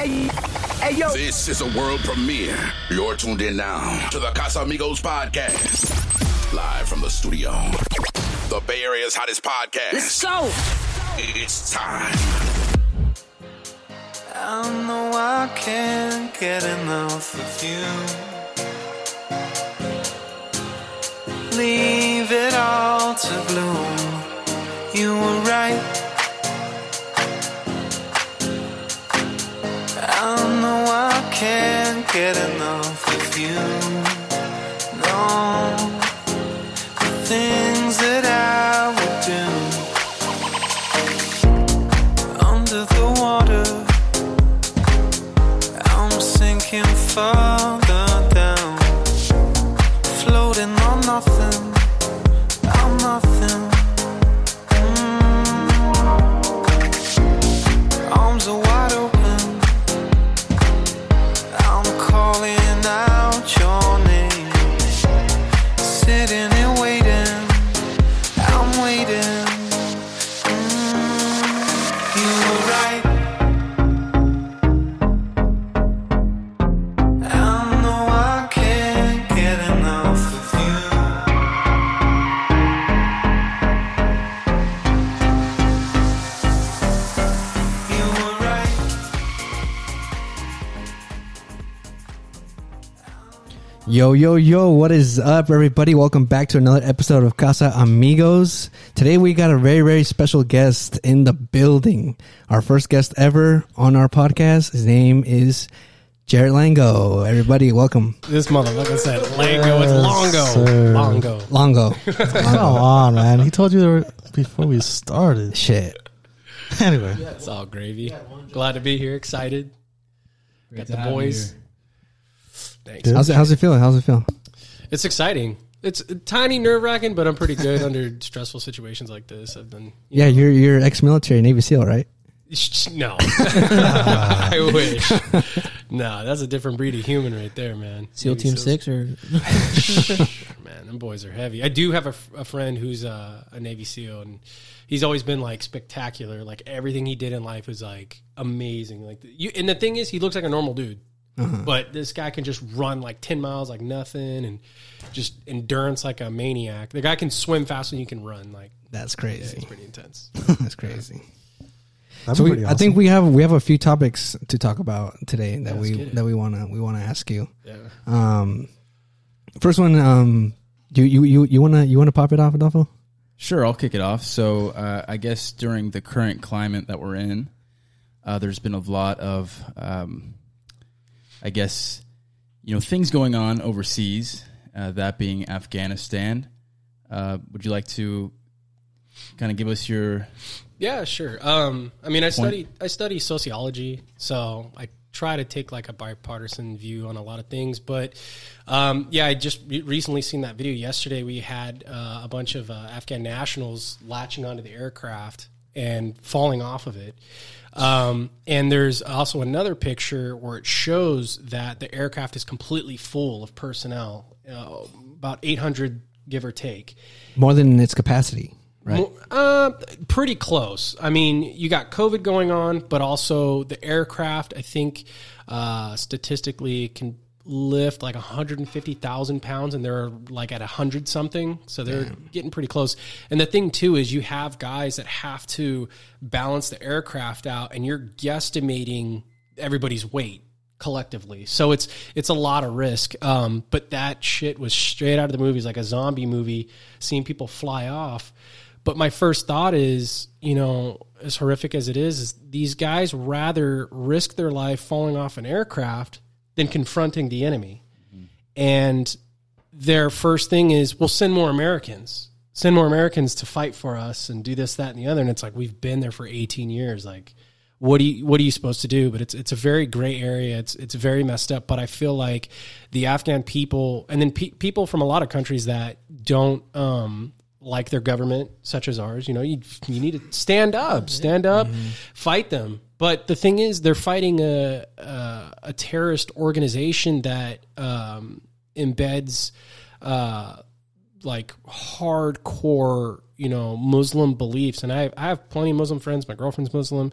Hey, yo. This is a world premiere. You're tuned in now to the Casamigos podcast. Live from the studio. The Bay Area's hottest podcast. Let's go. It's time. I don't know I can't get enough of you. Leave it all to bloom. You were right. I don't know I can't get enough of you. No, the things that I would do under the water. I'm sinking further down, floating on nothing. I'm nothing. Yo, yo, yo, what is up, everybody? Welcome back to another episode of Casamigos. Today, we got a very, very special guest in the building. Our first guest ever on our podcast. His name is Jared Longo. Everybody, welcome. This motherfucker said Lango. It's Longo. Sir. Longo. Come on, man. He told you before we started. Shit. Anyway. Yeah, it's all gravy. Yeah, glad to be here. Excited. Got the boys. Here. Thanks. How's it feeling? It's exciting. It's a tiny nerve-wracking, but I'm pretty good under stressful situations like this. I've been... You know, you're ex-military, Navy SEAL, right? No. I wish. No, that's a different breed of human right there, man. SEAL Navy Team Seals. 6 or... Man, them boys are heavy. I do have a friend who's a Navy SEAL, and he's always been, like, spectacular. Like, everything he did in life was, like, amazing. Like, and the thing is, he looks like a normal dude. Uh-huh. But this guy can just run like 10 miles like nothing and just endurance like a maniac. The guy can swim faster than you can run. Like, that's crazy. Yeah, it's pretty intense. That's crazy. So awesome. I think we have a few topics to talk about today that we want to ask you. Yeah. First one, you want to pop it off, Adolfo? Sure, I'll kick it off. So, I guess during the current climate that we're in, there's been a lot of I guess, you know, things going on overseas, that being Afghanistan. Would you like to kind of give us your... Yeah, sure. I mean, I study sociology, so I try to take like a bipartisan view on a lot of things. But, I just recently seen that video yesterday. We had a bunch of Afghan nationals latching onto the aircraft and falling off of it. And there's also another picture where it shows that the aircraft is completely full of personnel, about 800, give or take. More than its capacity, right? Pretty close. I mean, you got COVID going on, but also the aircraft, I think, statistically can lift like 150,000 pounds, and they're like at 100 something. So they're getting pretty close. And the thing too is you have guys that have to balance the aircraft out, and you're guesstimating everybody's weight collectively. So it's a lot of risk. But that shit was straight out of the movies, like a zombie movie, seeing people fly off. But my first thought is, you know, as horrific as it is these guys rather risk their life falling off an aircraft than confronting the enemy. Mm-hmm. And their first thing is, we'll send more Americans to fight for us and do this, that, and the other. And it's like, we've been there for 18 years. Like, what are you supposed to do? But it's a very gray area. It's very messed up. But I feel like the Afghan people, and then people from a lot of countries that don't, like their government, such as ours, you know, you need to stand up, mm-hmm. fight them. But the thing is, they're fighting a terrorist organization that embeds like hardcore you know, Muslim beliefs. And I have plenty of Muslim friends. My girlfriend's Muslim.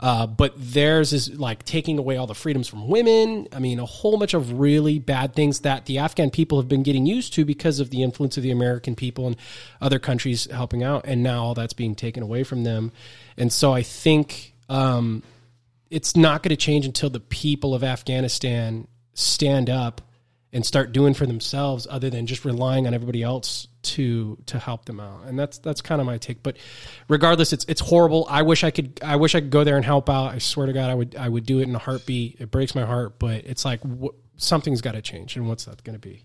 But theirs is like taking away all the freedoms from women. I mean, a whole bunch of really bad things that the Afghan people have been getting used to because of the influence of the American people and other countries helping out. And now all that's being taken away from them. And so I think it's not going to change until the people of Afghanistan stand up and start doing for themselves other than just relying on everybody else to help them out. And that's kind of my take, but regardless, it's horrible. I wish I could go there and help out. I swear to God, I would do it in a heartbeat. It breaks my heart, but it's like, something's got to change. And what's that going to be?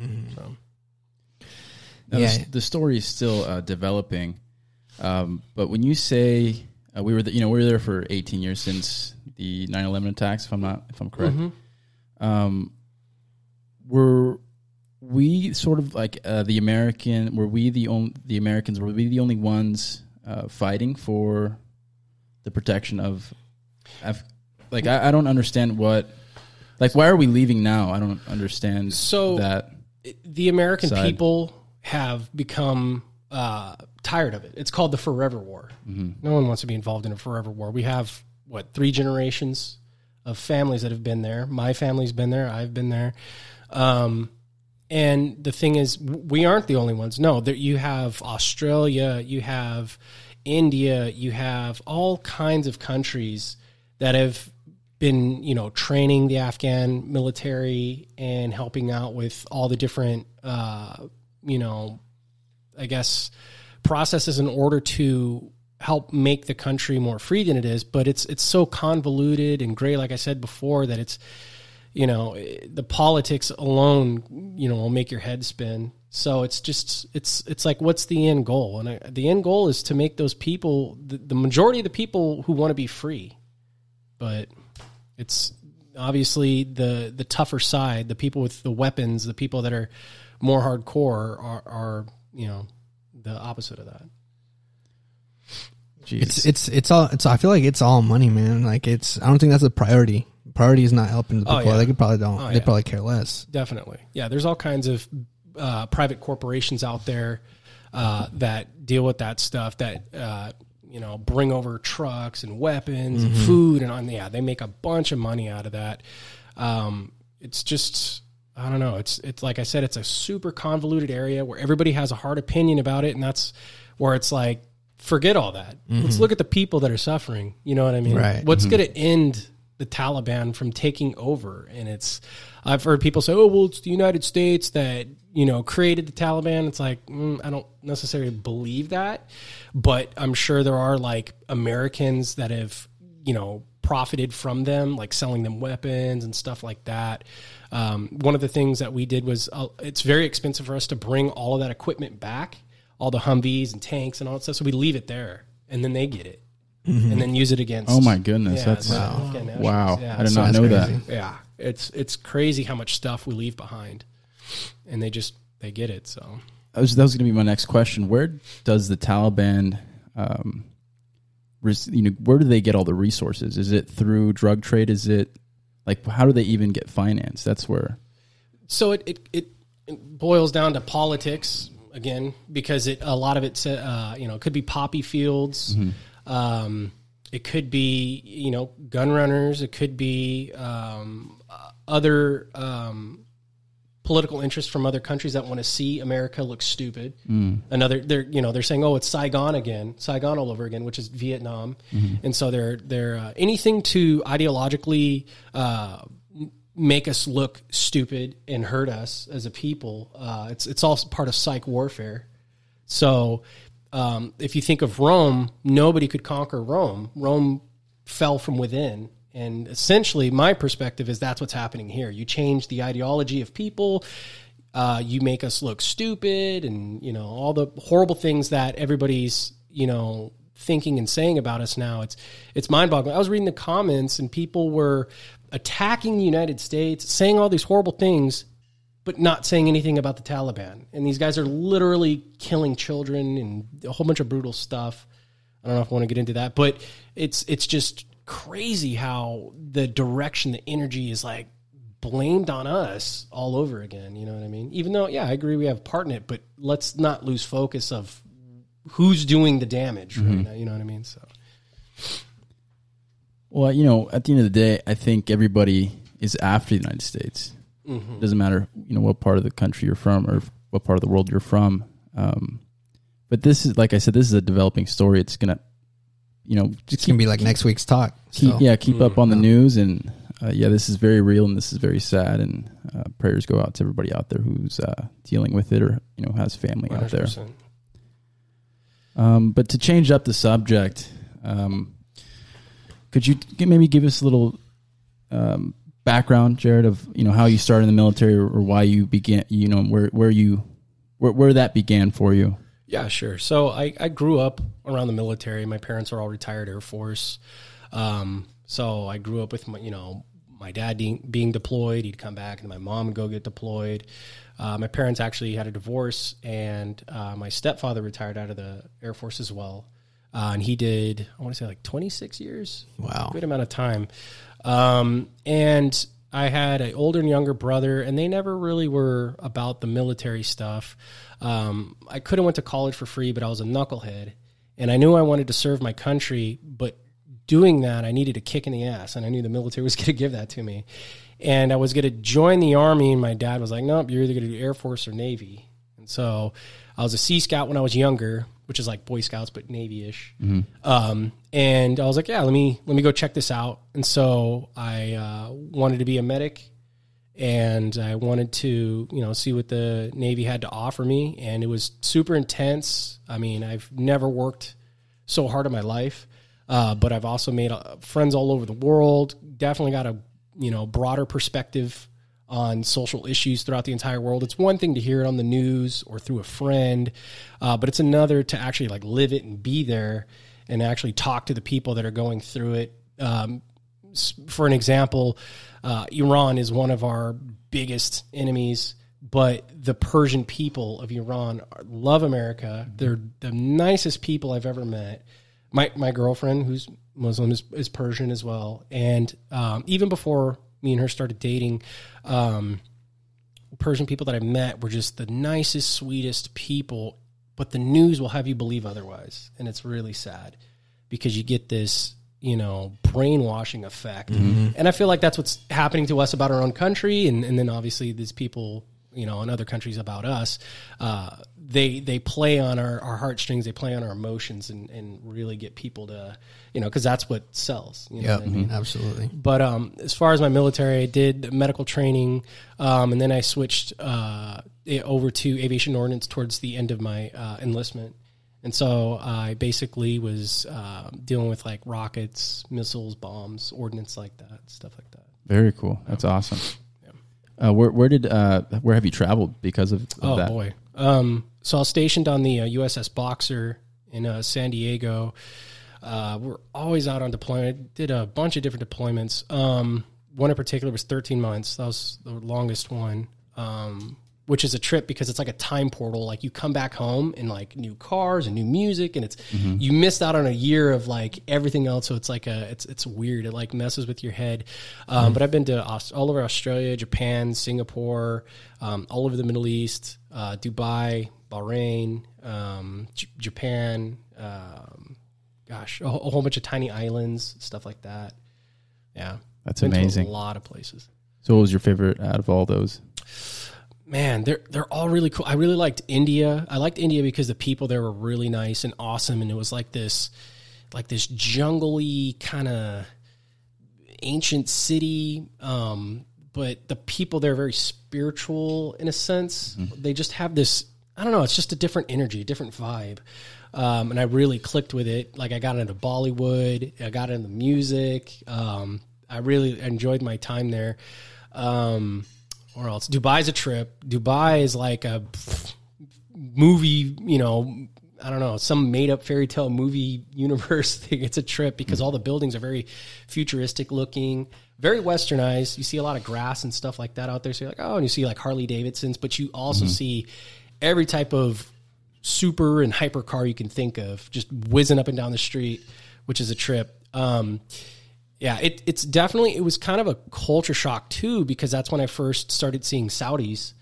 Mm-hmm. So. The story is still developing. But when you say we were there for 18 years since the 9/11 attacks, if I'm correct, mm-hmm. Were we sort of like the Americans, were we the only ones fighting for the protection of, I don't understand why are we leaving now? I don't understand. So that the American side. People have become tired of it. It's called the Forever War. Mm-hmm. No one wants to be involved in a Forever War. We have, 3 generations of families that have been there. My family's been there. I've been there. And the thing is, we aren't the only ones. No, you have Australia, you have India, you have all kinds of countries that have been, training the Afghan military and helping out with all the different, processes in order to help make the country more free than it is. But it's so convoluted and gray, like I said before, that it's, the politics alone, will make your head spin. So it's just, it's like, what's the end goal? And the end goal is to make those people, the majority of the people who want to be free, but it's obviously the tougher side, the people with the weapons, the people that are more hardcore are the opposite of that. Jeez. It's all, I feel like it's all money, man. Like I don't think that's a priority. Priority is not helping the people. Oh, yeah. They could probably don't. Oh, yeah. They probably care less. Definitely. Yeah, there's all kinds of private corporations out there that deal with that stuff that, bring over trucks and weapons and food and they make a bunch of money out of that. It's just, I don't know. It's like I said, it's a super convoluted area where everybody has a hard opinion about it. And that's where it's like, forget all that. Mm-hmm. Let's look at the people that are suffering. You know what I mean? Right. What's going to end the Taliban from taking over? And I've heard people say, it's the United States that, created the Taliban. It's like, I don't necessarily believe that, but I'm sure there are like Americans that have, profited from them, like selling them weapons and stuff like that. One of the things that we did was it's very expensive for us to bring all of that equipment back, all the Humvees and tanks and all that stuff. So we leave it there and then they get it. Mm-hmm. And then use it against. Oh my goodness, that's wow! Yeah, I did not know that. Yeah, it's crazy how much stuff we leave behind, and they get it. So that was going to be my next question. Where does the Taliban, where do they get all the resources? Is it through drug trade? Is it like how do they even get finance? That's where. So it boils down to politics again, because a lot of it could be poppy fields. Mm-hmm. It could be, gun runners. It could be other political interests from other countries that want to see America look stupid. Mm. They're saying, it's Saigon all over again, which is Vietnam. Mm-hmm. And so they're anything to ideologically make us look stupid and hurt us as a people. It's all part of psych warfare. So. If you think of Rome, nobody could conquer Rome. Rome fell from within. And essentially, my perspective is that's what's happening here. You change the ideology of people. You make us look stupid and, all the horrible things that everybody's, thinking and saying about us now. It's mind-boggling. I was reading the comments and people were attacking the United States, saying all these horrible things, but not saying anything about the Taliban. And these guys are literally killing children and a whole bunch of brutal stuff. I don't know if I want to get into that, but it's just crazy how the direction, the energy is like blamed on us all over again. You know what I mean? Even though, I agree we have a part in it, but let's not lose focus of who's doing the damage right now, you know what I mean? So, well, you know, at the end of the day, I think everybody is after the United States. It doesn't matter, you know, what part of the country you're from or what part of the world you're from. But this is, like I said, this is a developing story. It's going to, you know, just going to be like next week's talk. So. Keep up on the news. And this is very real and this is very sad. And prayers go out to everybody out there who's dealing with it or, you know, has family 100%. Out there. But to change up the subject, could you maybe give us a little background, Jared, of, you know, how you started in the military or why you began, you know, where that began for you? Yeah, sure. So I grew up around the military. My parents are all retired Air Force. So I grew up with my, you know, my dad being deployed. He'd come back and my mom would go get deployed. My parents actually had a divorce, and my stepfather retired out of the Air Force as well. And he did, I want to say, like 26 years. Wow. A good amount of time. And I had an older and younger brother, and they never really were about the military stuff. I could have went to college for free, but I was a knucklehead, and I knew I wanted to serve my country, but doing that, I needed a kick in the ass, and I knew the military was going to give that to me. And I was going to join the Army, and my dad was like, nope, you're either going to do Air Force or Navy. And so I was a Sea Scout when I was younger, which is like Boy Scouts, but Navy-ish. And I was like, yeah, let me go check this out. And so I wanted to be a medic, and I wanted to, you know, see what the Navy had to offer me. And it was super intense. I mean, I've never worked so hard in my life, but I've also made friends all over the world. Definitely got a, you know, broader perspective on social issues throughout the entire world. It's one thing to hear it on the news or through a friend, but it's another to actually like live it and be there and actually talk to the people that are going through it. For an example, Iran is one of our biggest enemies, but the Persian people of Iran love America. They're the nicest people I've ever met. My girlfriend, who's Muslim, is Persian as well. And even before me and her started dating, Persian people that I met were just the nicest, sweetest people, but the news will have you believe otherwise. And it's really sad because you get this, you know, brainwashing effect. And I feel like that's what's happening to us about our own country. And then obviously these people, you know, in other countries about us, they play on our heartstrings, they play on our emotions and really get people to, you know, because that's what sells. You know what I mean? Absolutely. But as far as my military, I did medical training, and then I switched over to aviation ordnance towards the end of my enlistment. And so I basically was dealing with like rockets, missiles, bombs, ordnance like that, stuff like that. Very cool. That's awesome. Where have you traveled because of that? Oh, boy. So I was stationed on the USS Boxer in San Diego. We're always out on deployment. I did a bunch of different deployments. One in particular was 13 months. That was the longest one, which is a trip because it's like a time portal. Like you come back home in like new cars and new music, and it's you missed out on a year of like everything else. So it's like it's weird. It like messes with your head. But I've been to all over Australia, Japan, Singapore, all over the Middle East, Dubai, Bahrain, Japan. Gosh, a whole bunch of tiny islands, stuff like that. Yeah, that's amazing. A lot of places. So, what was your favorite out of all those? Man, they're all really cool. I really liked India. I liked India because the people there were really nice and awesome, and it was like this jungly kind of ancient city. But the people there are very spiritual in a sense. They just have this, I don't know, it's just a different energy, a different vibe. And I really clicked with it. Like I got into Bollywood, I got into music. I really enjoyed my time there. Or else Dubai's a trip. Dubai is like a movie, you know, I don't know, some made up fairy tale movie universe thing. It's a trip because all the buildings are very futuristic looking, very westernized. You see a lot of grass and stuff like that out there. So you're like, oh, and you see like Harley Davidson's, but you also see every type of super and hyper car you can think of just whizzing up and down the street, which is a trip. Yeah, it's definitely, it was kind of a culture shock too, because that's when I first started seeing Saudis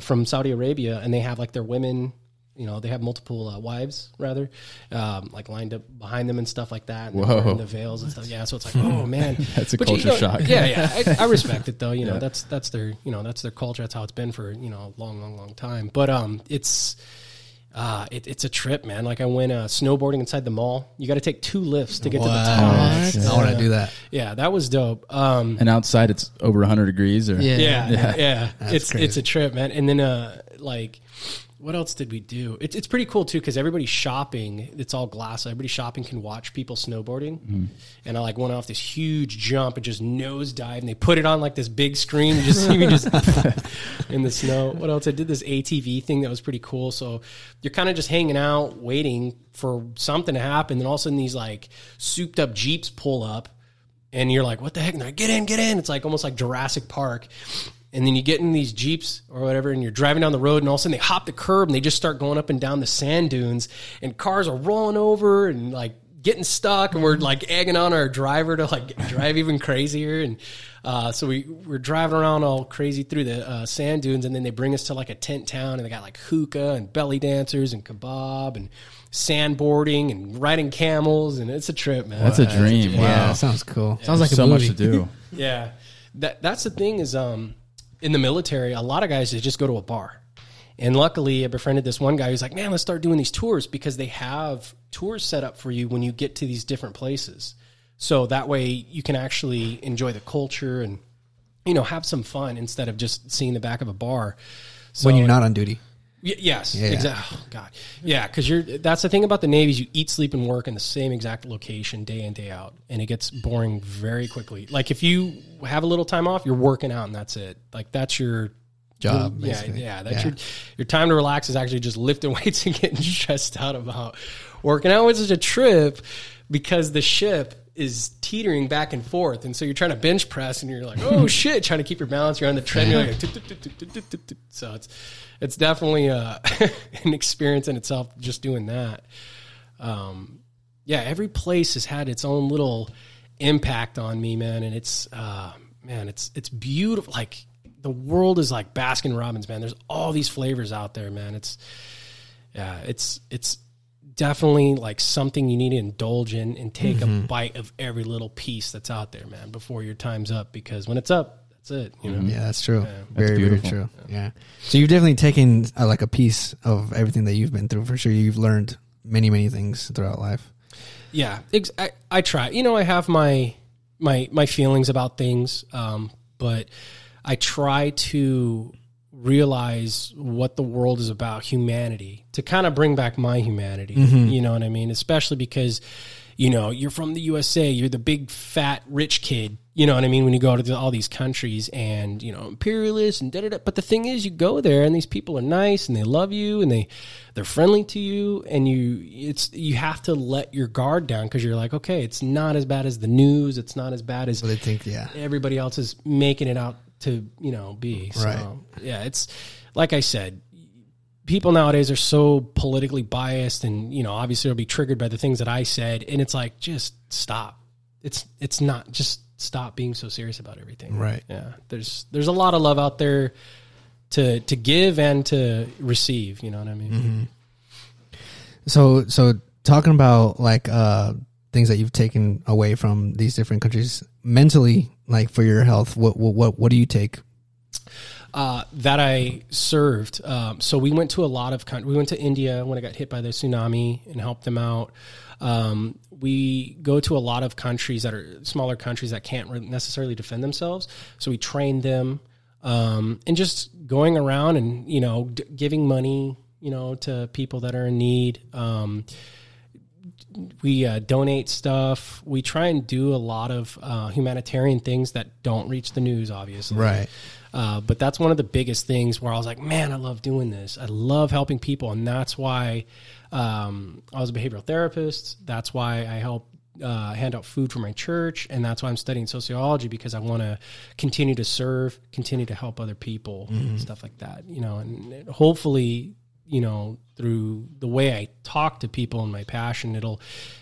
from Saudi Arabia, and they have like their women you know, they have multiple wives, rather, like lined up behind them and stuff like that. And whoa. The veils and stuff. Yeah. So it's like, oh man, that's a culture shock. Yeah. Yeah. I respect it though. You know, that's their culture. That's how it's been for, you know, a long, long, long time. But, it's a trip, man. Like I went snowboarding inside the mall. You got to take 2 lifts to get to the top. Yeah. I want to do that. Yeah, that was dope. And outside, it's over 100 degrees. Yeah. It's a trip, man. And then like, what else did we do? It's pretty cool too because everybody's shopping. It's all glass. Everybody shopping can watch people snowboarding. Mm. And I like went off this huge jump and just nosedived, and they put it on like this big screen. You just see me just in the snow. What else? I did this ATV thing that was pretty cool. So you're kind of just hanging out, waiting for something to happen. Then all of a sudden, these like souped up Jeeps pull up, and you're like, "What the heck?" And they're like, "Get in, get in!" It's like almost like Jurassic Park. And then you get in these Jeeps or whatever, and you're driving down the road, and all of a sudden they hop the curb, and they just start going up and down the sand dunes, and cars are rolling over and, like, getting stuck, and we're, like, egging on our driver to, like, drive even crazier. And so we're driving around all crazy through the sand dunes, and then they bring us to, like, a tent town, and they got, like, hookah and belly dancers and kebab and sandboarding and riding camels, and it's a trip, man. That's a dream. Wow. Yeah, that sounds cool. Yeah. Sounds like so much to do. Yeah. That's the thing is – in the military, a lot of guys, they just go to a bar. And luckily, I befriended this one guy who's like, man, let's start doing these tours because they have tours set up for you when you get to these different places. So that way you can actually enjoy the culture and, you know, have some fun instead of just seeing the back of a bar. So, when you're not on duty. Yes, yeah. Exactly. Oh, God. Yeah, because that's the thing about the Navy is you eat, sleep, and work in the same exact location day in, day out, and it gets boring very quickly. Like, if you have a little time off, you're working out, and that's it. Like, that's your job. Your time to relax is actually just lifting weights and getting stressed out about working out, which is a trip because the ship is teetering back and forth, and so you're trying to bench press and you're like, oh shit, trying to keep your balance, you're on the treadmill, like, so it's definitely an experience in itself just doing that. Every place has had its own little impact on me, man, and it's beautiful. Like the world is like Baskin Robbins, man. There's all these flavors out there, man. It's definitely like something you need to indulge in and take a bite of every little piece that's out there, man, before your time's up, because when it's up, that's it, you know? Yeah, that's true. Yeah, very, very true. Yeah. So you've definitely taken like a piece of everything that you've been through for sure. You've learned many, many things throughout life. Yeah. I try, you know, I have my feelings about things. But I try to realize what the world is about, humanity, to kind of bring back my humanity. You know what I mean? Especially because, you know, you're from the USA, you're the big fat rich kid, you know what I mean, when you go to all these countries and, you know, imperialist and da-da-da. But the thing is, you go there and these people are nice and they love you and they're friendly to you, and you have to let your guard down because you're like, okay, it's not as bad as the news, it's not as bad as they think, everybody else is making it out to, you know, be. So, right. Yeah, it's like I said, people nowadays are so politically biased and, you know, obviously they'll be triggered by the things that I said. And it's like, just stop. It's not, just stop being so serious about everything. Right. Yeah. There's a lot of love out there to give and to receive. You know what I mean? Mm-hmm. So talking about like, things that you've taken away from these different countries mentally, like for your health, what do you take? That I served. So we went to a lot of countries. We went to India when I got hit by the tsunami and helped them out. We go to a lot of countries that are smaller countries that can't necessarily defend themselves. So we trained them, and just going around and, you know, giving money, you know, to people that are in need. We donate stuff. We try and do a lot of humanitarian things that don't reach the news, obviously. Right. But that's one of the biggest things where I was like, man, I love doing this. I love helping people. And that's why I was a behavioral therapist. That's why I help hand out food for my church. And that's why I'm studying sociology, because I want to continue to serve, continue to help other people, and stuff like that. You know, and hopefully, you know, through the way I talk to people and my passion, it'll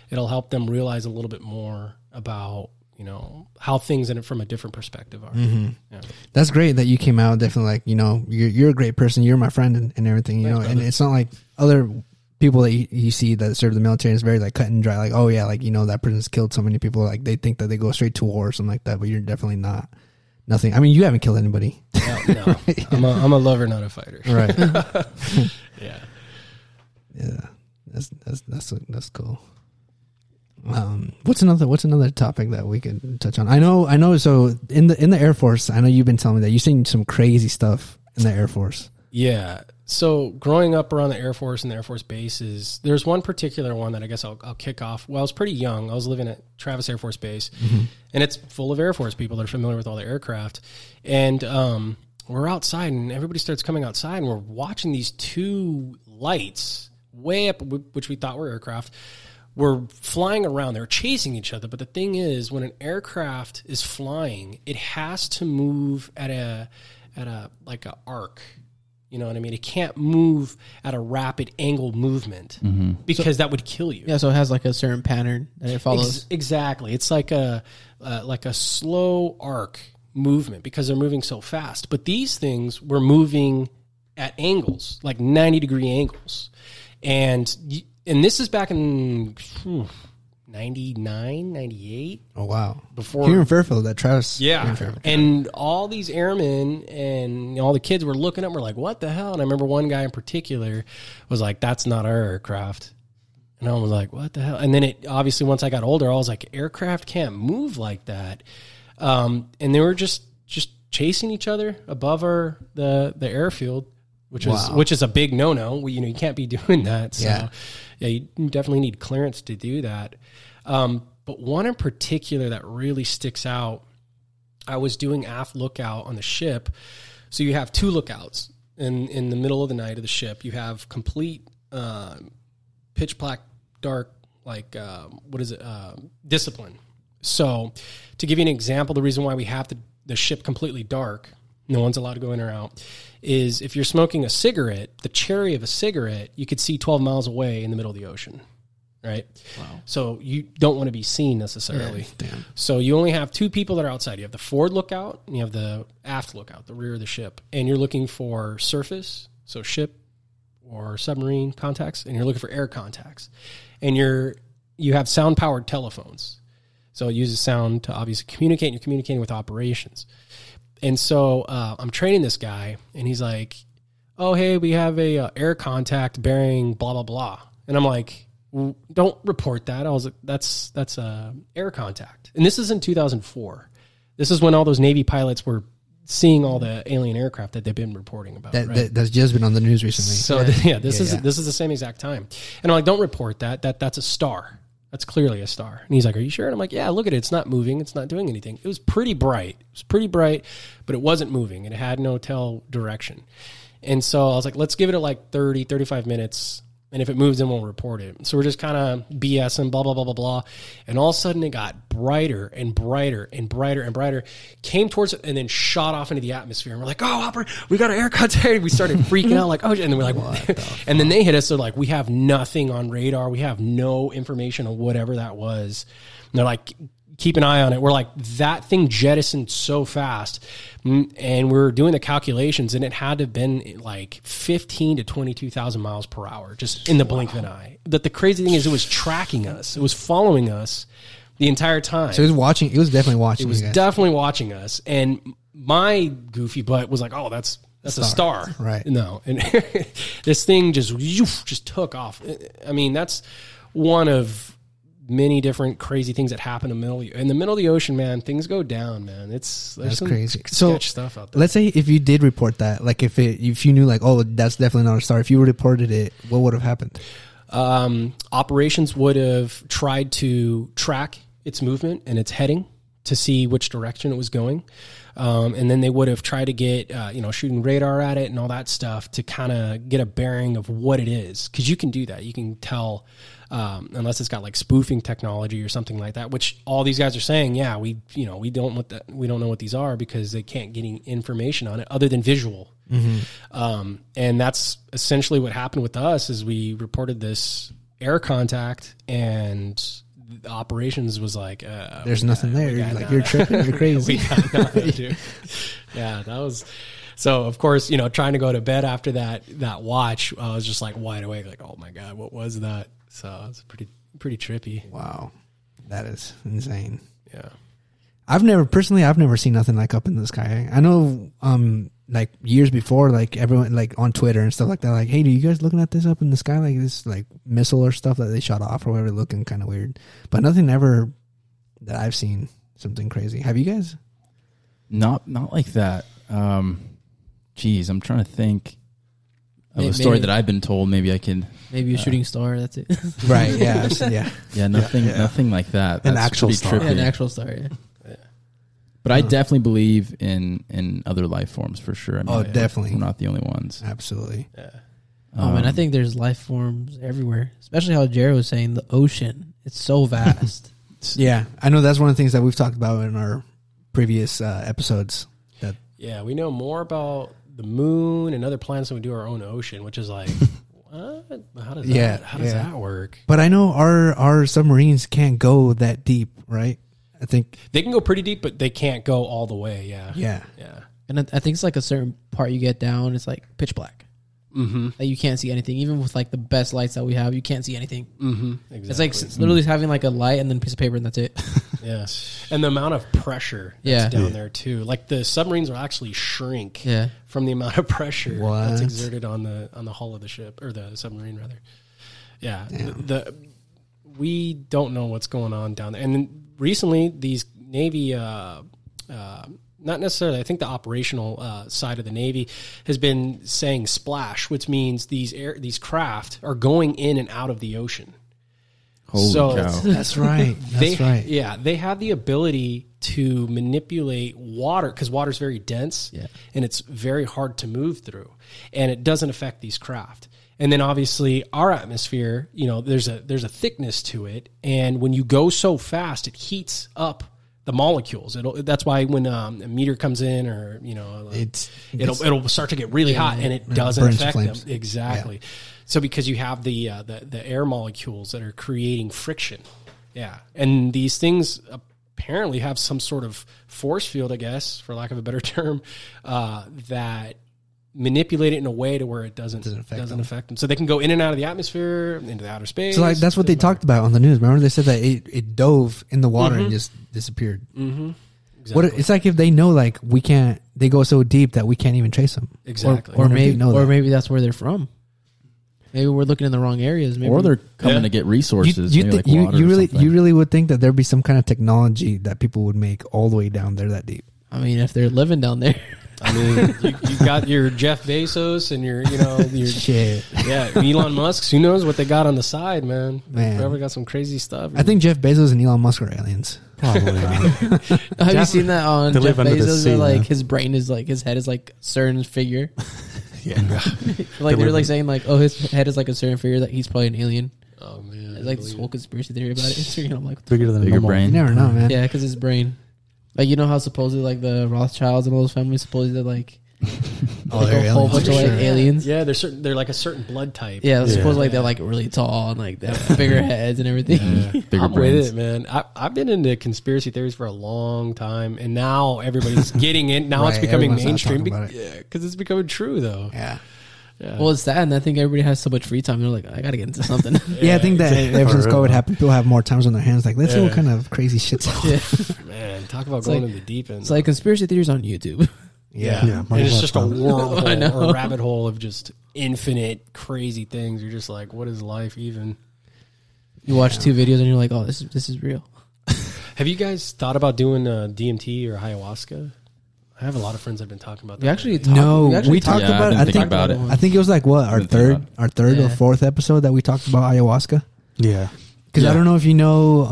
help them realize a little bit more about, you know, how things in it from a different perspective are. Mm-hmm. Yeah. That's great that you came out definitely like, you know, you're a great person. You're my friend and everything, you know, brother. And it's not like other people that you see that serve the military is very like cut and dry. Like, oh yeah, like, you know, that person's killed so many people. Like they think that they go straight to war or something like that, but you're definitely not. Nothing. I mean, you haven't killed anybody. No. Yeah. I'm a lover, not a fighter. Right. Yeah. Yeah. That's cool. What's another topic that we could touch on? I know. So in the Air Force, I know you've been telling me that you've seen some crazy stuff in the Air Force. Yeah. So growing up around the Air Force and the Air Force bases, there's one particular one that I guess I'll kick off. Well, I was pretty young. I was living at Travis Air Force Base, mm-hmm. and it's full of Air Force people that are familiar with all the aircraft. And we're outside, and everybody starts coming outside, and we're watching these two lights way up, which we thought were aircraft. We're flying around. They're chasing each other. But the thing is, when an aircraft is flying, it has to move at a like a arc. You know what I mean? It can't move at a rapid angle movement mm-hmm. because that would kill you. Yeah, so it has like a certain pattern that it follows. Exactly. It's like a slow arc movement because they're moving so fast. But these things were moving at angles, like 90-degree angles. And this is back in 99, 98. Oh, wow. Before here in Fairfield, that Travis. Yeah. And all these airmen and all the kids were looking up and were like, what the hell? And I remember one guy in particular was like, that's not our aircraft. And I was like, what the hell? And then it obviously, once I got older, I was like, aircraft can't move like that. And they were just chasing each other above the airfield. Which is a big no-no. You know, you can't be doing that. So yeah you definitely need clearance to do that. But one in particular that really sticks out, I was doing aft lookout on the ship. So you have two lookouts in the middle of the night of the ship. You have complete pitch black, dark, like, what is it? Discipline. So to give you an example, the reason why we have the ship completely dark, no one's allowed to go in or out, is if you're smoking a cigarette, the cherry of a cigarette, you could see 12 miles away in the middle of the ocean, right? Wow. So you don't want to be seen necessarily. Yeah, damn. So you only have two people that are outside. You have the forward lookout and you have the aft lookout, the rear of the ship. And you're looking for surface, so ship or submarine contacts, and you're looking for air contacts. And you have sound-powered telephones. So it uses sound to obviously communicate, and you're communicating with operations. And so I'm training this guy, and he's like, oh, hey, we have a air contact bearing blah, blah, blah. And I'm like, well, don't report that. I was like, that's air contact. And this is in 2004. This is when all those Navy pilots were seeing all the alien aircraft that they've been reporting about. That, right? That's just been on the news recently. So, this is the same exact time. And I'm like, don't report that. That's a star. That's clearly a star. And he's like, are you sure? And I'm like, yeah, look at it. It's not moving. It's not doing anything. It was pretty bright. But it wasn't moving. It had no tell direction. And so I was like, let's give it like 30, 35 minutes. And if it moves, then we'll report it. So we're just kind of BSing, blah, blah, blah, blah, blah. And all of a sudden it got brighter and brighter and brighter and brighter, came towards it, and then shot off into the atmosphere. And we're like, oh, operator, we got an air contact. We started freaking out, like, oh, and then we're like, and then they hit us. So like, we have nothing on radar. We have no information on whatever that was. And they're like, keep an eye on it. We're like, that thing jettisoned so fast. And we're doing the calculations, and it had to have been like 15 to 22,000 miles per hour, just in the blink of an eye. But the crazy thing is, it was tracking us. It was following us the entire time. So it was watching. It was definitely watching. It was definitely watching us. And my goofy butt was like, "Oh, that's a star, right?" No, and this thing just took off. I mean, that's one of many different crazy things that happen in the middle of the ocean, man. Things go down, man. That's some crazy sketch stuff out there. Let's say if you did report that, like if you knew like, oh, that's definitely not a star, if you reported it, what would have happened? Operations would have tried to track its movement and its heading to see which direction it was going. And then they would have tried to get, shooting radar at it and all that stuff to kind of get a bearing of what it is. Because you can do that. You can tell, unless it's got like spoofing technology or something like that, which all these guys are saying, yeah, we don't know what these are because they can't get any information on it other than visual. Mm-hmm. And that's essentially what happened with us is we reported this air contact, and the operations was like, there's nothing there. You're tripping. You're crazy. Yeah, that was. So of course, you know, trying to go to bed after that watch, I was just like wide awake, like, oh my God, what was that? So it's pretty trippy. Wow. That is insane. Yeah. I've never seen nothing like up in the sky. I know, like years before, like everyone, like on Twitter and stuff like that, like, hey, do you guys looking at this up in the sky? Like this, like missile or stuff that they shot off or whatever, looking kind of weird, but nothing ever that I've seen something crazy. Have you guys? Not like that. Geez, I'm trying to think of a story that I've been told. Maybe I can. Maybe a shooting star. That's it. Right. Yeah. Yeah. Yeah. Nothing like that. That's an actual star. Yeah, an actual star. Yeah. But I definitely believe in other life forms for sure. I mean, definitely. We're not the only ones. Absolutely. Yeah. And I think there's life forms everywhere, especially how Jared was saying the ocean. It's so vast. Yeah. I know that's one of the things that we've talked about in our previous episodes. That we know more about the moon and other planets than we do our own ocean, which is like, what? How does that work? But I know our submarines can't go that deep, right? I think they can go pretty deep, but they can't go all the way. Yeah. Yeah. Yeah. And I think it's like a certain part you get down, it's like pitch black. Mm-hmm. Like you can't see anything. Even with like the best lights that we have, you can't see anything. Mm-hmm. Exactly. It's like literally having like a light and then a piece of paper and that's it. Yeah. And the amount of pressure that's down there too. Like the submarines will actually shrink from the amount of pressure that's exerted on the hull of the ship or the submarine rather. Yeah. We don't know what's going on down there. And then, recently, these Navy, not necessarily, I think the operational side of the Navy has been saying splash, which means these craft are going in and out of the ocean. Holy cow. That's right. That's right. Yeah, they have the ability to manipulate water because water is very dense and it's very hard to move through, and it doesn't affect these craft. And then obviously our atmosphere, you know, there's a thickness to it. And when you go so fast, it heats up the molecules. That's why when a meteor comes in or, you know, it'll start to get really hot and it doesn't affect them. Exactly. Yeah. So because you have the air molecules that are creating friction. Yeah. And these things apparently have some sort of force field, I guess, for lack of a better term, that manipulate it in a way to where it doesn't affect them. So they can go in and out of the atmosphere, into the outer space. So like that's what they talked about on the news. Remember they said that it dove in the water and just disappeared. Mm-hmm. Exactly. It's like if they know like we can't, they go so deep that we can't even trace them. Exactly. Or maybe that's where they're from. Maybe we're looking in the wrong areas. Maybe. Or they're coming to get resources. You really would think that there'd be some kind of technology that people would make all the way down there that deep. I mean, if they're living down there. I mean, you've got your Jeff Bezos and your shit. Yeah, Elon Musk. Who knows what they got on the side, man. Probably got some crazy stuff. I think Jeff Bezos and Elon Musk are aliens. Probably. Have you seen that on Jeff Bezos? Sea, like his brain is like his head is like a certain figure. Yeah, like they're like saying like, oh, his head is like a certain figure that he's probably an alien. Oh man, it's like this whole conspiracy theory about it. And I'm like, bigger than your brain. You never know, man. Yeah, because his brain. Like, you know how supposedly, like, the Rothschilds and all those families, supposedly, like, a whole bunch of, like, aliens? Yeah, they're like, a certain blood type. Yeah, supposedly, like, they're, like, really tall and, like, they have bigger heads and everything. Yeah. I'm with it, man. I've been into conspiracy theories for a long time, and now everybody's getting in. Now it's becoming mainstream. Because it's becoming true, though. Yeah. Yeah. Well, it's that, and I think everybody has so much free time. They're like, I gotta get into something. I think that ever since COVID happened, people have more times on their hands. Like, let's see what kind of crazy shit's out. Man, talk about going in the deep end. It's like conspiracy theories on YouTube. Yeah. And it's just a wormhole or a rabbit hole of just infinite crazy things. You're just like, what is life even? You watch two videos and you're like, oh, this is real. Have you guys thought about doing DMT or ayahuasca? I have a lot of friends I've been talking about that. We talked about it. I think it was like what our third or fourth episode that we talked about ayahuasca. Yeah, because I don't know if you know,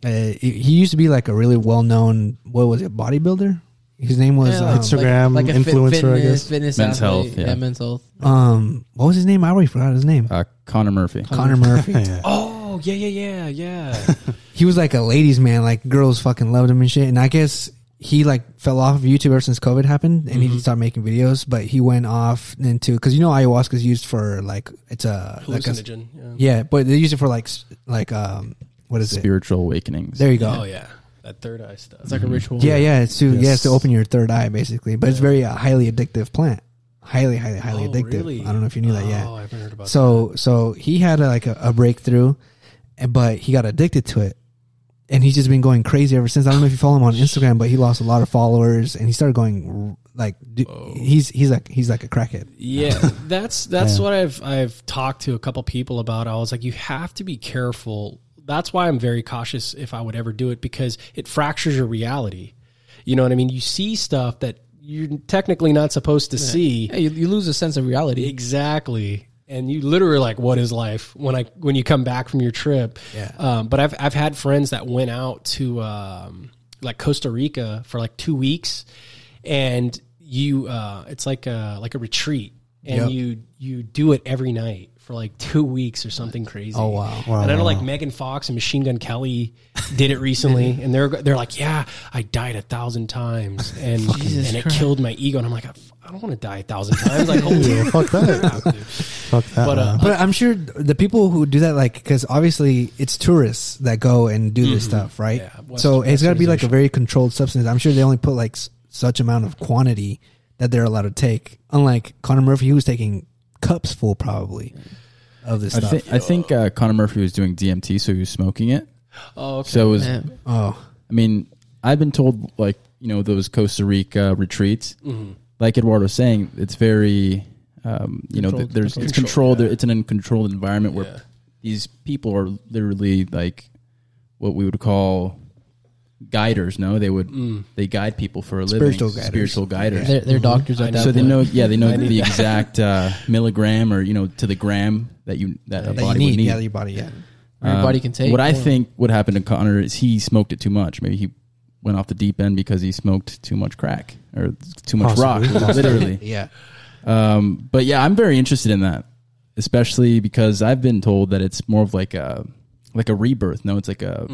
he used to be like a really well known. What was it? Bodybuilder. His name was Instagram like influencer, fitness men's athlete. Health. Yeah, men's health. What was his name? I already forgot his name. Connor Murphy. Connor Murphy. Yeah. Oh yeah. He was like a ladies' man. Like girls fucking loved him and shit. And I guess. He like fell off of YouTube ever since COVID happened, and he didn't start making videos. But he went off into because you know ayahuasca is used for like it's a hallucinogen. But they use it for like What is Spiritual awakenings. There you go. Oh, yeah. That third eye stuff. It's like a ritual. Yeah, yeah. It's to, yes, to open your third eye, basically. But it's very highly addictive plant. Highly addictive. Really? I don't know if you knew that yet. Oh, I've heard about that. So he had a breakthrough, but he got addicted to it. And he's just been going crazy ever since. I don't know if you follow him on Instagram, but he lost a lot of followers, and he started going like he's like a crackhead. Yeah, that's what I've talked to a couple people about. I was like, you have to be careful. That's why I'm very cautious if I would ever do it, because it fractures your reality. You know what I mean? You see stuff that you're technically not supposed to see. Yeah, you lose a sense of reality. Exactly. And you literally like, what is life when you come back from your trip? Yeah. But I've had friends that went out to like Costa Rica for like 2 weeks, and you it's like a retreat, and you do it every night for like 2 weeks or something crazy. Oh wow. And I know like Megan Fox and Machine Gun Kelly did it recently, and they're like, yeah, I died 1,000 times, and it killed my ego, and I'm like, I don't want to die 1,000 times. Like, holy fuck that. Fuck that. But I'm sure the people who do that, like, because obviously it's tourists that go and do this stuff, right? Yeah, so it's got to be like a very controlled substance. I'm sure they only put like such amount of quantity that they're allowed to take. Unlike Connor Murphy, he was taking cups full probably of this stuff. I think Connor Murphy was doing DMT, so he was smoking it. Oh, okay. So it was. Man. Oh, I mean, I've been told, like, you know, those Costa Rica retreats. Mm-hmm. Like Eduardo was saying, it's very, you know, it's controlled. Yeah. It's an uncontrolled environment where these people are literally like what we would call guiders. No, they would they guide people for a spiritual living. Guiders. Spiritual guiders. They're doctors. At that so point. they know the exact milligram, or you know, to the gram that a body would need. Yeah, your body. Yeah, your body can take. What I think would happen to Connor is he smoked it too much. Maybe he went off the deep end because he smoked too much crack or too much rock, literally. Yeah. But yeah, I'm very interested in that, especially because I've been told that it's more of like a rebirth. No, it's like a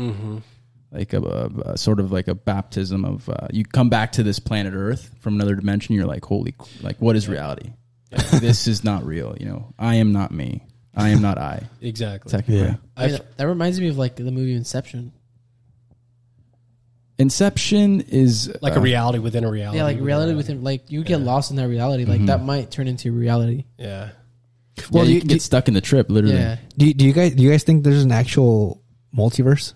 sort of like a baptism of, you come back to this planet Earth from another dimension. You're like, holy, like what is reality? Like, this is not real. You know, I am not me. I am not I. Exactly. Technically. Yeah. That reminds me of like the movie Inception. Inception is like a reality within a reality. Yeah, like reality within, like you get lost in that reality. Like that might turn into reality. Yeah. Well, you can get stuck in the trip, literally. Yeah. Do you guys think there's an actual multiverse?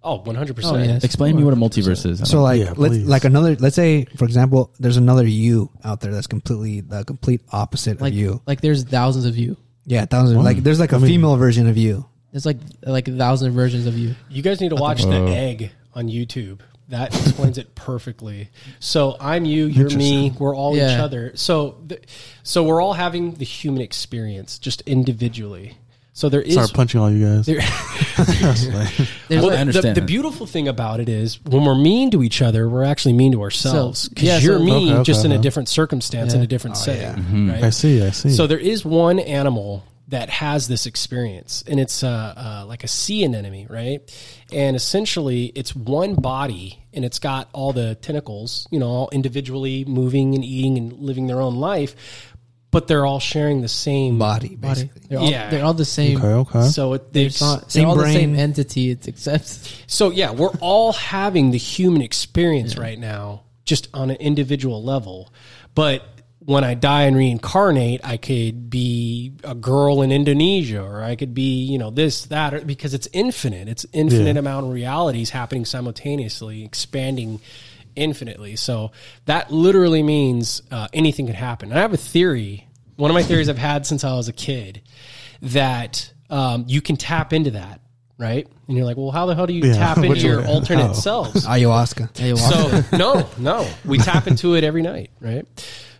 Oh, 100%. Yes. Explain to me what a multiverse is. So like, let's say, for example, there's another you out there that's completely the complete opposite of you. Like there's thousands of you. Yeah, thousands. Like there's like a female version of you. There's like a thousand versions of you. You guys need to watch The Egg on YouTube. That explains it perfectly. So I'm you, you're me, we're all each other. So we're all having the human experience just individually. So there is... Sorry, punching all you guys. The beautiful thing about it is when we're mean to each other, we're actually mean to ourselves. Because you're mean just in a different circumstance, in a different setting. Yeah. Mm-hmm. Right? I see. So there is one animal that has this experience, and it's like a sea anemone, right? And essentially it's one body, and it's got all the tentacles, you know, all individually moving and eating and living their own life, but they're all sharing the same body, basically. They're all the same. Okay. So they're all the same entity. It's except. So yeah, we're all having the human experience right now, just on an individual level, but when I die and reincarnate, I could be a girl in Indonesia, or I could be, you know, this, that, or, because it's infinite. It's infinite amount of realities happening simultaneously, expanding infinitely. So that literally means anything could happen. And I have a theory. One of my theories I've had since I was a kid, that you can tap into that. Right? And you're like, well, how the hell do you tap into your alternate selves? Ayahuasca. So no, we tap into it every night. Right?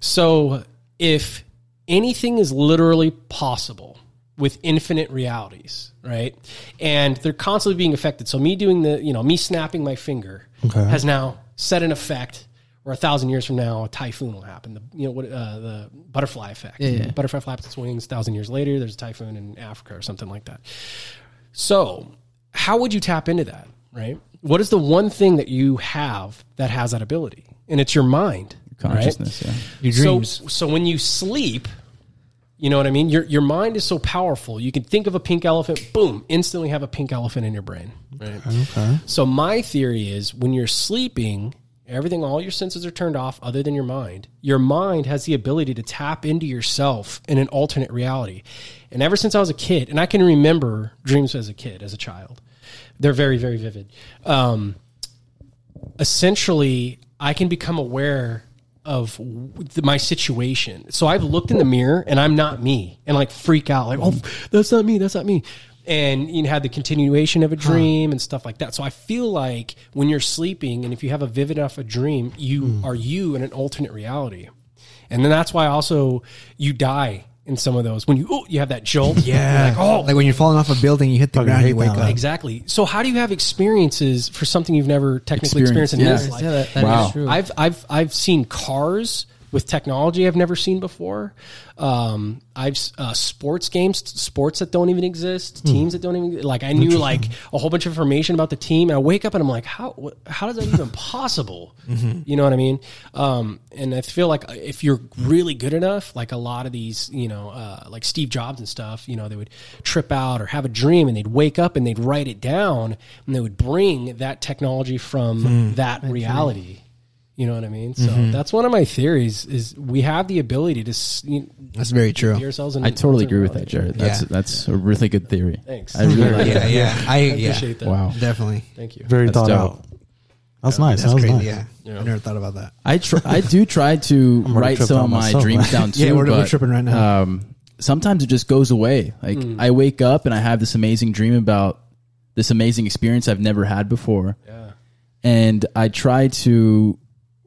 So if anything is literally possible with infinite realities, right? And they're constantly being affected. So me doing me snapping my finger has now set an effect where 1,000 years from now, a typhoon will happen. The butterfly effect. Yeah. Butterfly flaps its wings. 1,000 years later, there's a typhoon in Africa or something like that. So how would you tap into that, right? What is the one thing that you have that has that ability? And it's your mind. Consciousness, right? Your dreams. So when you sleep, You know what I mean? Your mind is so powerful. You can think of a pink elephant, boom, instantly have a pink elephant in your brain. Right? Okay. So my theory is when you're sleeping, everything, all your senses are turned off other than your mind. Your mind has the ability to tap into yourself in an alternate reality. And ever since I was a kid, and I can remember dreams as a kid, as a child. They're very, very vivid. Essentially, I can become aware of my situation. So I've looked in the mirror and I'm not me and like freak out like, oh, that's not me. That's not me. And you know, had the continuation of a dream and stuff like that. So I feel like when you're sleeping and if you have a vivid enough a dream, you are you in an alternate reality. And then that's why also you die in some of those when you have that jolt. Yeah. Like when you're falling off a building, you hit the ground, you wake up. Exactly. So how do you have experiences for something you've never technically experienced in this life? Yeah, that is true. I've seen cars with technology I've never seen before. I've sports games, sports that don't even exist, teams that don't even, like I knew like a whole bunch of information about the team. And I wake up and I'm like, how is that even possible? You know what I mean? And I feel like if you're really good enough, like a lot of these, you know, like Steve Jobs and stuff, you know, they would trip out or have a dream and they'd wake up and they'd write it down and they would bring that technology from that reality. True. You know what I mean? So that's one of my theories is we have the ability to... that's very true. I totally agree with that, Jared. That's a really good theory. Thanks. I really like that. I appreciate that. Wow. Definitely. Thank you. Very thought out. That's nice. That's crazy. Nice. Yeah. I never thought about that. I do try to write some of my dreams down too. Yeah, we're tripping right now. Sometimes it just goes away. Like I wake up and I have this amazing dream about this amazing experience I've never had before. Yeah. And I try to...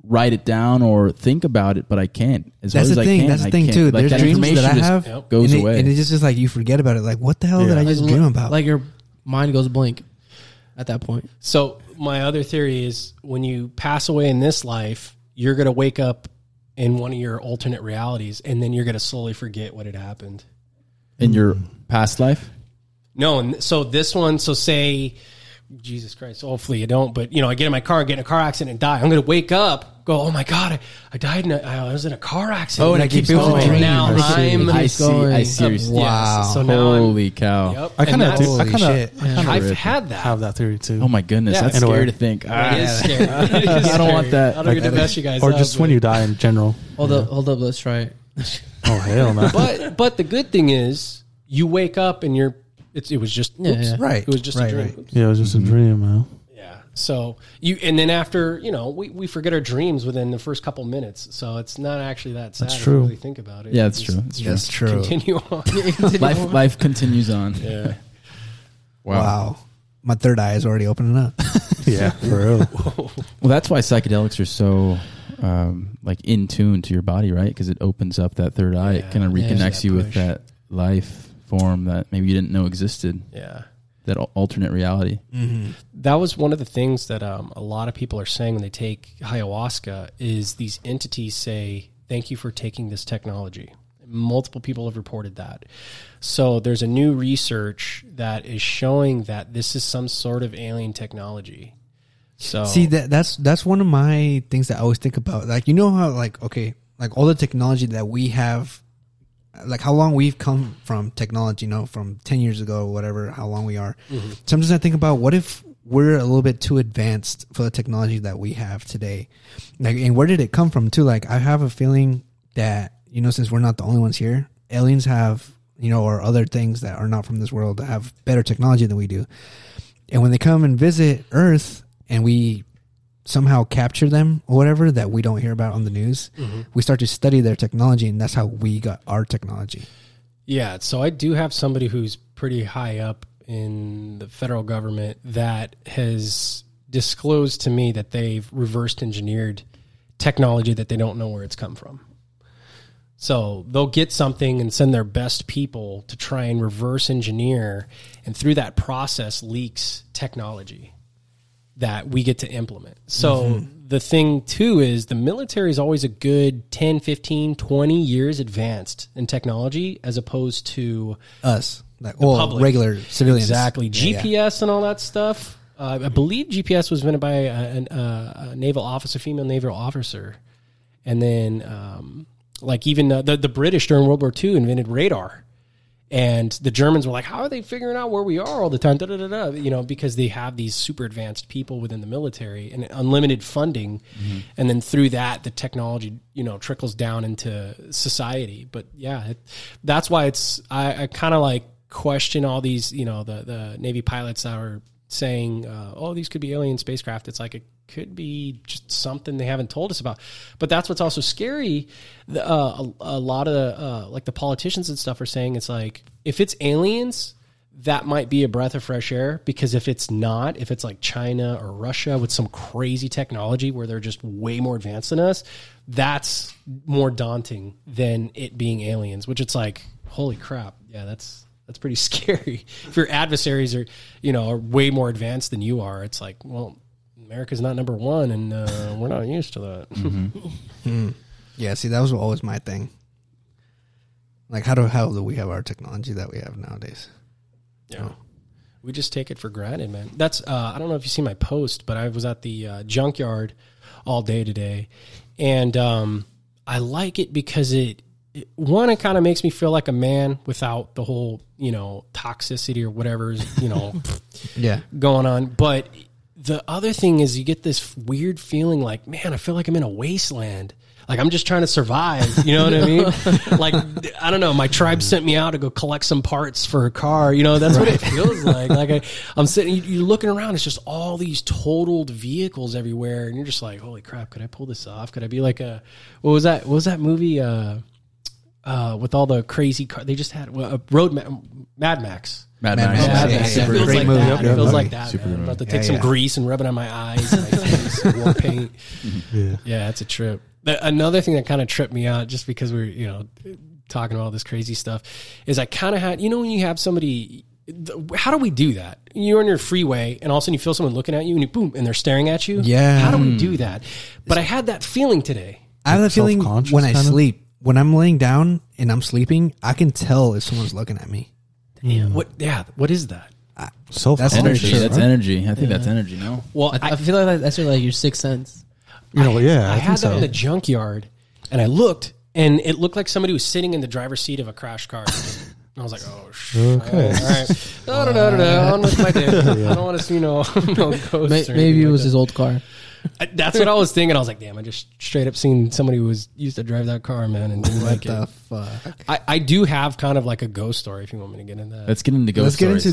write it down or think about it, but I can't. That's the thing, too. Like there's dreams that I have goes away, and it's just like you forget about it. Like, what the hell did I just dream about? Like your mind goes blank at that point. So my other theory is when you pass away in this life, you're gonna wake up in one of your alternate realities, and then you're gonna slowly forget what had happened in your past life. No, and so this one. So say. Jesus Christ, hopefully you don't, but you know, I get in my car, get in a car accident and die. I'm going to wake up, go, oh my God, I died in I was in a car accident. Oh, and I keep going. Now I see. Wow. Yes. So now holy cow. Yep. I kind of have that theory too. Oh my goodness. Yeah, that's scary to think. It is scary. I don't want that. I don't get to mess you guys up. Or just when you die in general. Hold up, let's try it. Oh, hell no. But the good thing is you wake up and you're, It was just a dream. Right. Yeah, it was just a dream, man. Yeah. So and then after, you know, we forget our dreams within the first couple minutes. So it's not actually that sad. That's true. Really think about it. Yeah, it's true. Continue on. Life continues on. Yeah. Wow. My third eye is already opening up. Yeah, for real. Well, that's why psychedelics are so like in tune to your body, right? Because it opens up that third eye. It kind of reconnects you with that life form that maybe you didn't know existed. Yeah, that alternate reality. Mm-hmm. That was one of the things that a lot of people are saying when they take ayahuasca is these entities say, thank you for taking this technology. Multiple people have reported that. So there's a new research that is showing that this is some sort of alien technology. So see, that's one of my things that I always think about. Like, you know how like, okay, like all the technology that we have, like how long we've come from technology, you know, from 10 years ago or whatever, how long we are. Mm-hmm. Sometimes I think about what if we're a little bit too advanced for the technology that we have today? Like, and where did it come from too? Like, I have a feeling that, you know, since we're not the only ones here, aliens have, you know, or other things that are not from this world that have better technology than we do. And when they come and visit Earth and we somehow capture them or whatever that we don't hear about on the news, we start to study their technology, and that's how we got our technology. Yeah, so I do have somebody who's pretty high up in the federal government that has disclosed to me that they've reversed engineered technology that they don't know where it's come from. So they'll get something and send their best people to try and reverse engineer, and through that process leaks technology that we get to implement. So the thing too is the military is always a good 10, 15, 20 years advanced in technology as opposed to us, regular civilians. Exactly. Yeah, GPS and all that stuff. I believe GPS was invented by a naval officer, female naval officer. And then Like even the British during World War II invented radar. And the Germans were like, how are they figuring out where we are all the time? Da, da, da, da. You know, because they have these super advanced people within the military and unlimited funding. Mm-hmm. And then through that, the technology, you know, trickles down into society. But yeah, that's why it's, I kind of like question all these, you know, the Navy pilots that are saying, oh, these could be alien spacecraft. It's like, it could be just something they haven't told us about. But that's what's also scary. A lot of like the politicians and stuff are saying, it's like, if it's aliens, that might be a breath of fresh air, because if it's not, if it's like China or Russia with some crazy technology where they're just way more advanced than us, that's more daunting than it being aliens, which it's like, holy crap. Yeah, that's pretty scary. If your adversaries are, you know, are way more advanced than you are, it's like, well, America's not number one, and we're not used to that. Mm-hmm. Mm-hmm. Yeah, see, that was always my thing. Like, how do we have our technology that we have nowadays? Yeah. Oh. We just take it for granted, man. That's, I don't know if you see my post, but I was at the junkyard all day today, and I like it because it kind of makes me feel like a man without the whole, you know, toxicity or whatever's, you know, yeah, going on. But the other thing is you get this weird feeling like, man, I feel like I'm in a wasteland. Like I'm just trying to survive. You know what I mean? Like, I don't know. My tribe sent me out to go collect some parts for a car. You know, that's right. What it feels like. Like I'm sitting, you're looking around. It's just all these totaled vehicles everywhere. And you're just like, holy crap, could I pull this off? Could I be like a, what was that movie? With all the crazy car, they just had a Mad Max. Mad Max. Yeah, yeah, yeah. It feels like movie. That. It feels like that. I'm about to take some grease and rub it on my eyes. And some war paint. Yeah, it's a trip. But another thing that kind of tripped me out, just because we're, you know, talking about all this crazy stuff, is I kind of had, you know, when you have somebody, how do we do that? You're on your freeway and all of a sudden you feel someone looking at you and you boom, and they're staring at you. Yeah. How do we do that? But I had that feeling today. I have that feeling when I sleep. When I'm laying down and I'm sleeping, I can tell if someone's looking at me. Damn. What? Yeah. What is that? Self-conscious. That's energy. I think that's energy. No. Well, I feel like that's like your sixth sense. You know. Yeah. I had that in the junkyard, and I looked, and it looked like somebody was sitting in the driver's seat of a crashed car. I was like, oh, shit. Okay. All right. No. On with my day. I don't want to see no ghosts. Maybe it was his old car. That's what I was thinking. I was like, damn, I just straight up seen somebody who was used to drive that car, man, and didn't like it. Fuck? I do have kind of like a ghost story if you want me to get into that. Let's get into ghost stories.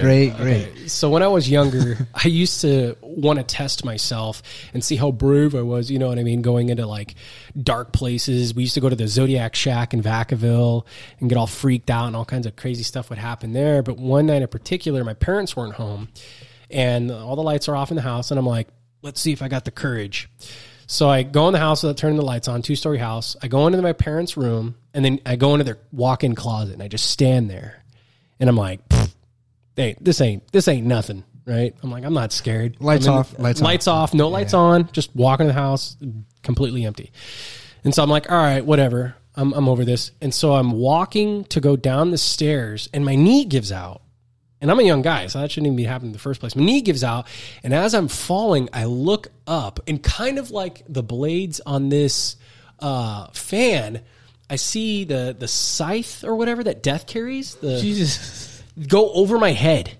Great. So when I was younger, I used to want to test myself and see how brave I was, you know what I mean, going into like dark places. We used to go to the Zodiac Shack in Vacaville and get all freaked out and all kinds of crazy stuff would happen there. But one night in particular, my parents weren't home. And all the lights are off in the house. And I'm like, let's see if I got the courage. So I go in the house without turning the lights on, 2-story house. I go into my parents' room, and then I go into their walk-in closet, and I just stand there. And I'm like, hey, this ain't nothing, right? I'm like, I'm not scared. Lights off, no lights on. Just walk in the house, completely empty. And so I'm like, all right, whatever. I'm over this. And so I'm walking to go down the stairs, and my knee gives out. And I'm a young guy, so that shouldn't even be happening in the first place. My knee gives out, and as I'm falling, I look up, and kind of like the blades on this fan, I see the scythe or whatever that death carries go over my head.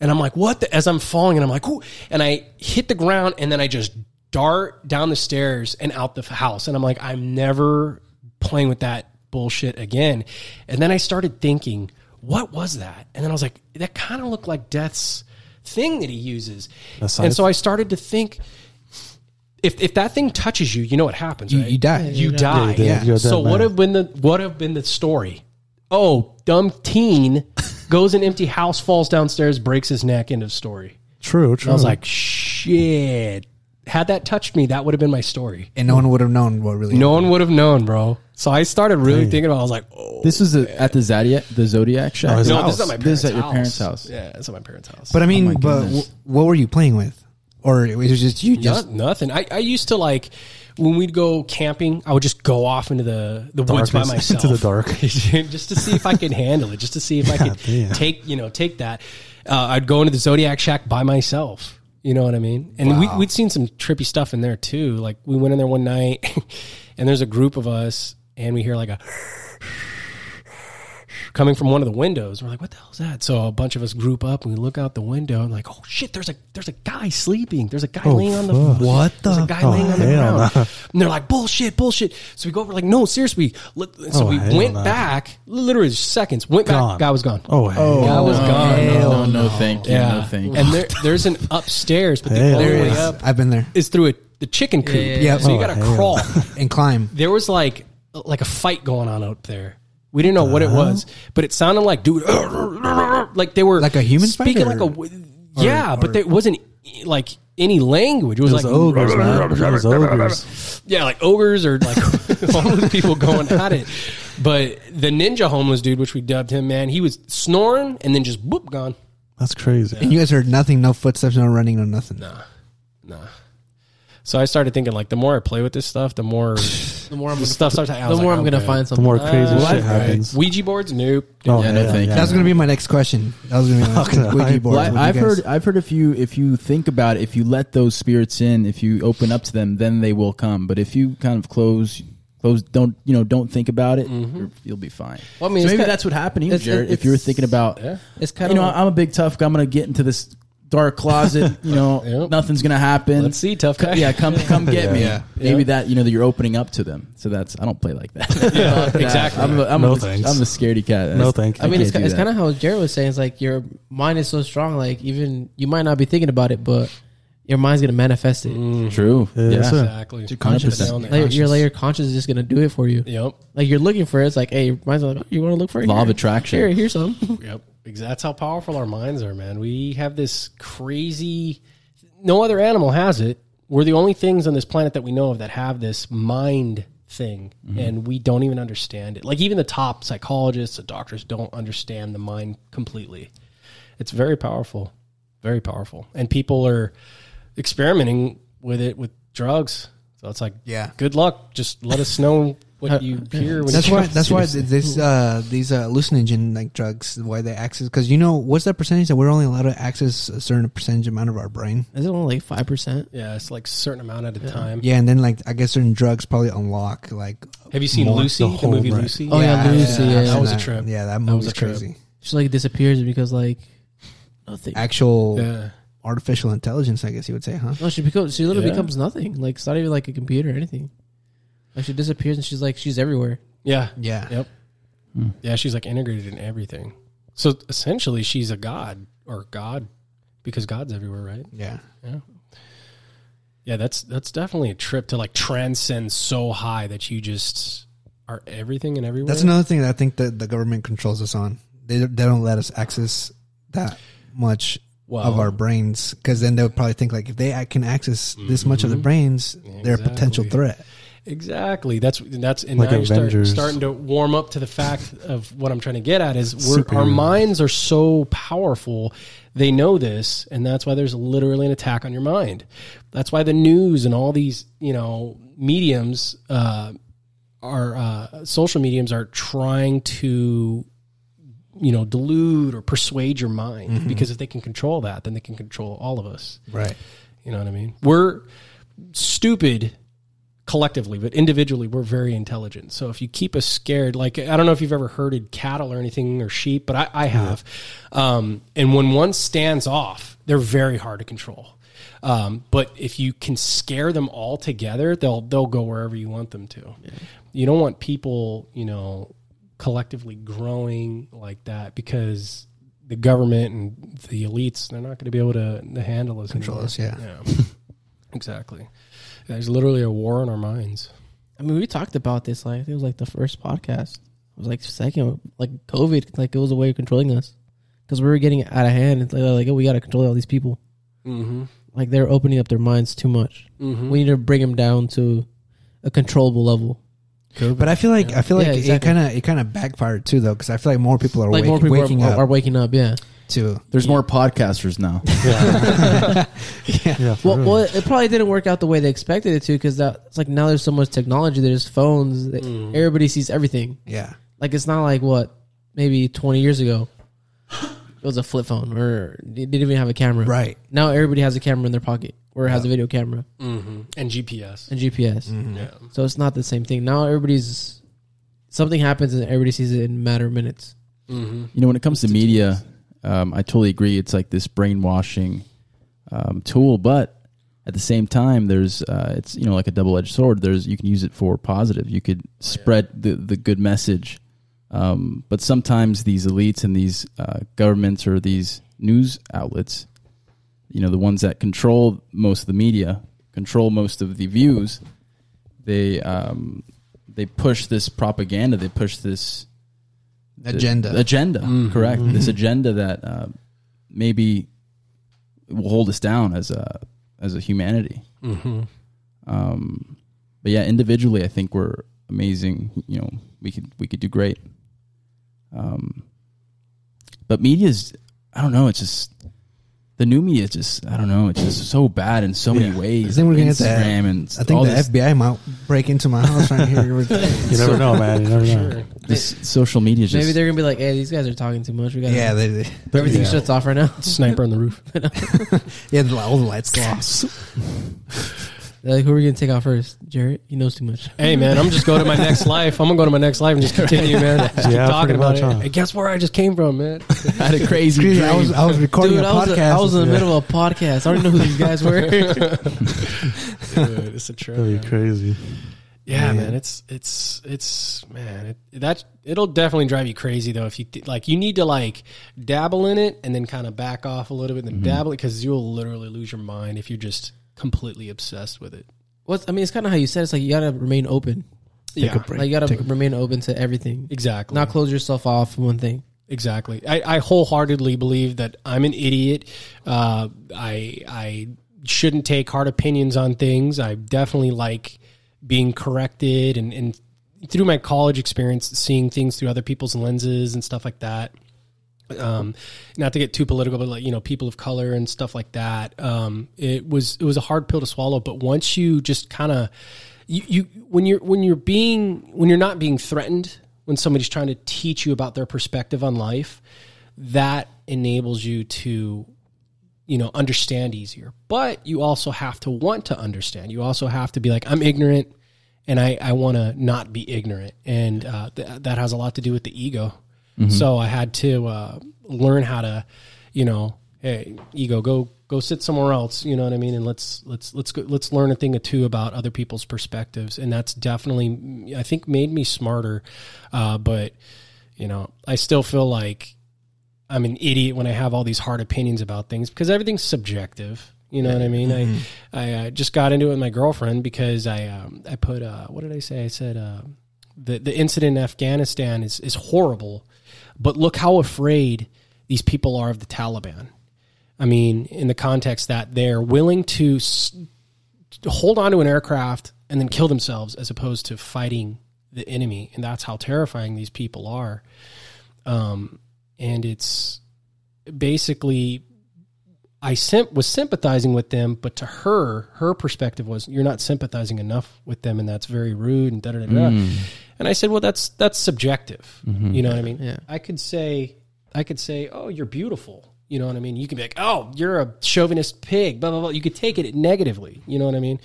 And I'm like, what? As I'm falling, and I'm like, ooh. And I hit the ground, and then I just dart down the stairs and out the house. And I'm like, I'm never playing with that bullshit again. And then I started thinking, what was that? And then I was like, that kind of looked like Death's thing that he uses. And so I started to think, if that thing touches you, you know what happens, right? You die. You die. Yeah. So what have been the story? Oh, dumb teen goes in empty house, falls downstairs, breaks his neck, end of story. True. And I was like, shit. Had that touched me, that would have been my story. And no one would have known what really happened. No one would have known, bro. So I started really thinking about it. I was like, oh. This was at the Zodiac Shack? No, this is at my parents' house. This is at your parents' house. Yeah, it's at my parents' house. But I mean, what were you playing with? Or it was just you just... Nothing. I used to like... When we'd go camping, I would just go off into the woods by myself. Into the dark. Just to see if I could handle it. Just to see if I could take that. I'd go into the Zodiac Shack by myself. You know what I mean? And wow. we'd seen some trippy stuff in there too. Like we went in there one night and there's a group of us and we hear like a coming from one of the windows. We're like, what the hell is that? So a bunch of us group up and we look out the window and like, oh shit, there's a guy sleeping. There's a guy laying on the ground. What the fuck? There's a guy laying on the ground. And they're like, bullshit. So we go over like, no, seriously. So we went back, literally seconds, went back, guy was gone. Oh, guy was gone. No, thank you. No, thank you. And there's an upstairs, but the only way up, I've been there, is through the chicken coop. Yeah. So you gotta crawl and climb. There was like a fight going on out there. We didn't know what it was, but it sounded like dude, like they were like a human speaking fighter? Like a but there wasn't like any language. It was like ogres, ogres. Yeah, like ogres or like homeless people going at it. But the ninja homeless dude, which we dubbed him, man, he was snoring and then just boop gone. That's crazy. Yeah. And you guys heard nothing, no footsteps, no running, no nothing. Nah. So I started thinking, like, the more I play with this stuff, the more I'm stuff starts. The more I'm gonna find something. The more crazy shit happens. Ouija boards, nope. That's gonna be my next question. Ouija boards. I've heard if you think about it, if you let those spirits in, if you open up to them, then they will come. But if you kind of close, don't think about it, you'll be fine. Well, I mean, so maybe that's what happened to you, Jared. If you were thinking about, it's kind of, I'm a big tough guy. I'm gonna get into this dark closet, nothing's gonna happen. Let's see, tough guy. Yeah, come get me. Yeah. Maybe that you're opening up to them. So I don't play like that. Exactly. I'm a scaredy cat. No thanks. I mean, it's kind of how Jared was saying. It's like your mind is so strong. Like even you might not be thinking about it, but your mind's gonna manifest it. Mm. True. Yeah. Exactly. Your conscious is just gonna do it for you. Yep. Like you're looking for it. It's like, hey, your mind's like, oh, you want to look for it? Law of attraction. Here's some. Yep. That's how powerful our minds are, man. We have this crazy, no other animal has it. We're the only things on this planet that we know of that have this mind thing, and we don't even understand it. Like even the top psychologists, the doctors don't understand the mind completely. It's very powerful, and people are experimenting with it with drugs. So it's like, good luck. Just let us know. What you hear? That's why these hallucinogen like drugs, why they access, because what's that percentage that we're only allowed to access a certain percentage amount of our brain? Is it only like 5%? Yeah, it's like a certain amount at a time. Yeah, and then like I guess certain drugs probably unlock like. Have you seen Lucy? The movie Lucy? Oh yeah, Lucy. Yeah, that was a trip. Yeah, that movie was crazy. She like disappears because like nothing. Actual artificial intelligence, I guess you would say, huh? No, she literally becomes nothing. Like it's not even like a computer or anything. Like she disappears and she's everywhere. Yeah. Yeah. Yep. Hmm. Yeah, she's like integrated in everything. So essentially she's a god because God's everywhere, right? Yeah. Yeah. Yeah, that's definitely a trip to like transcend so high that you just are everything and everywhere. That's another thing that I think that the government controls us on. They don't let us access that much of our brains, because then they'll probably think like if they can access this much of the brains, they're a potential threat. Exactly. That's and like now you're starting to warm up to the fact of what I'm trying to get at is our minds are so powerful. They know this, and that's why there's literally an attack on your mind. That's why the news and all these, mediums social mediums are trying to, delude or persuade your mind, because if they can control that, then they can control all of us. Right. You know what I mean? We're stupid collectively, but individually we're very intelligent. So if you keep us scared, like I don't know if you've ever herded cattle or anything or sheep, but I have. And when one stands off, they're very hard to control. But if you can scare them all together, they'll go wherever you want them to. Yeah. You don't want people, collectively growing like that, because the government and the elites, they're not going to be able to handle us. Control us, yeah. Exactly. There's literally a war in our minds. I mean, we talked about this. Like, it was like the first podcast. It was like second, like COVID. Like it was a way of controlling us, because we were getting out of hand. It's like, oh, we got to control all these people. Mm-hmm. Like they're opening up their minds too much. Mm-hmm. We need to bring them down to a controllable level. COVID. But I feel like exactly. it kind of backfired too, though, because I feel like more people are waking up. Yeah. Too. There's more podcasters now. Well, it probably didn't work out the way they expected it to, because that's like now there's so much technology. There's phones. Everybody sees everything. Yeah. Like it's not like maybe 20 years ago. It was a flip phone, or it didn't even have a camera. Right. Now everybody has a camera in their pocket, or has a video camera. Mm-hmm. And GPS. And GPS. Mm-hmm. Yeah. So it's not the same thing. Now everybody's, something happens and everybody sees it in a matter of minutes. Mm-hmm. You know, when it comes to media, I totally agree. It's like this brainwashing tool, but at the same time, there's it's, you know, like a double-edged sword. There's, you can use it for positive. You could spread the good message. But sometimes these elites and these governments or these news outlets, you know, the ones that control most of the media, control most of the views, they push this propaganda. They push this agenda. Mm-hmm. Correct. Mm-hmm. This agenda that maybe will hold us down as a humanity. Mm-hmm. But yeah, individually, I think we're amazing. You know, we could do great. But media's, I don't know, it's just, the new media is just, I don't know, it's just so bad in so many ways. I think we're going to get that. I think the FBI might break into my house right here. You never know, man. You never know. This social media is just... Maybe they're going to be like, hey, these guys are talking too much. We gotta, yeah, they everything shuts off right now. Sniper on the roof. Yeah, all the lights go off. They're like, who are we going to take out first? Jared? He knows too much. Hey, man, I'm just going to my next life. I'm going to go to my next life and just continue, man. Just keep talking about it. Hey, guess where I just came from, man? I had a crazy dream. I was recording a podcast. I was in the middle of a podcast. I don't know who these guys were. Dude, it's a trip. That'd be crazy. Yeah, man. It'll definitely drive you crazy though if you you need to dabble in it and then kind of back off a little bit and then dabble it, because you'll literally lose your mind if you're just completely obsessed with it. Well, I mean, it's kind of how you said it. It's like you gotta remain open. You gotta remain open to everything. Exactly. Not close yourself off from one thing. Exactly. I wholeheartedly believe that I'm an idiot. I shouldn't take hard opinions on things. I definitely like being corrected, and through my college experience, seeing things through other people's lenses and stuff like that. Not to get too political, but people of color and stuff like that. It was a hard pill to swallow, but once you just kind of, when you're not being threatened, when somebody's trying to teach you about their perspective on life, that enables you to, understand easier. But you also have to want to understand. You also have to be like, I'm ignorant and I want to not be ignorant. And, that has a lot to do with the ego. Mm-hmm. So I had to learn how to, hey, ego, go sit somewhere else. You know what I mean? And let's learn a thing or two about other people's perspectives. And that's definitely, I think, made me smarter. But I still feel like I'm an idiot when I have all these hard opinions about things, because everything's subjective. You know what I mean? Mm-hmm. I just got into it with my girlfriend because I put what did I say? I said the incident in Afghanistan is horrible. But look how afraid these people are of the Taliban. I mean, in the context that they're willing to hold onto an aircraft and then kill themselves as opposed to fighting the enemy. And that's how terrifying these people are. And it's basically, I was sympathizing with them, but to her perspective was, you're not sympathizing enough with them, and that's very rude and da-da-da-da. And I said, well, that's subjective. Mm-hmm. You know what I mean? Yeah. I could say, oh, you're beautiful. You know what I mean? You can be like, oh, you're a chauvinist pig, blah, blah, blah. You could take it negatively. You know what I mean?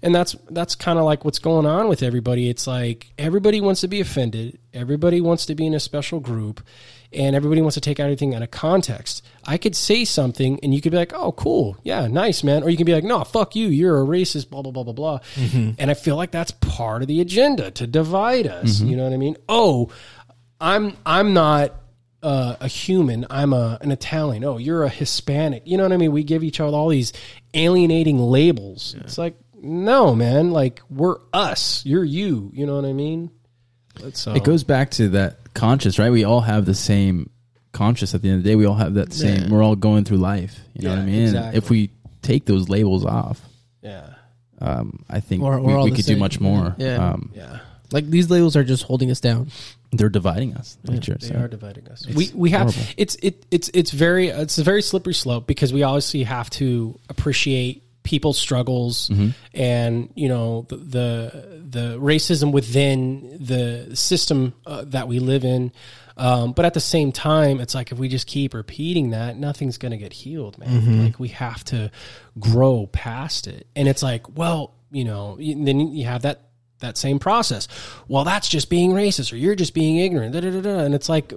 And that's kind of like what's going on with everybody. It's like everybody wants to be offended. Everybody wants to be in a special group, and everybody wants to take everything out of context. I could say something and you could be like, oh, cool. Yeah, nice, man. Or you can be like, no, fuck you. You're a racist, blah, blah, blah, blah, blah. Mm-hmm. And I feel like that's part of the agenda, to divide us. Mm-hmm. You know what I mean? Oh, I'm not a human. I'm an Italian. Oh, you're a Hispanic. You know what I mean? We give each other all these alienating labels. Yeah. It's like, no, man, we're us, you're you, you know what I mean? So. It goes back to that conscious, right? We all have the same conscious at the end of the day. We all have that same, we're all going through life. You know what I mean? Exactly. If we take those labels off, I think we could do much more. Yeah. These labels are just holding us down. They're dividing us. They are dividing us. We have, horrible. It's a very slippery slope, because we obviously have to appreciate people's struggles, mm-hmm. and the racism within the system that we live in, But at the same time, it's like if we just keep repeating that, nothing's going to get healed, man. Mm-hmm. Like we have to grow past it. And it's like, well, you know, then you have that same process. Well, that's just being racist, or you're just being ignorant. Da, da, da, da. And it's like,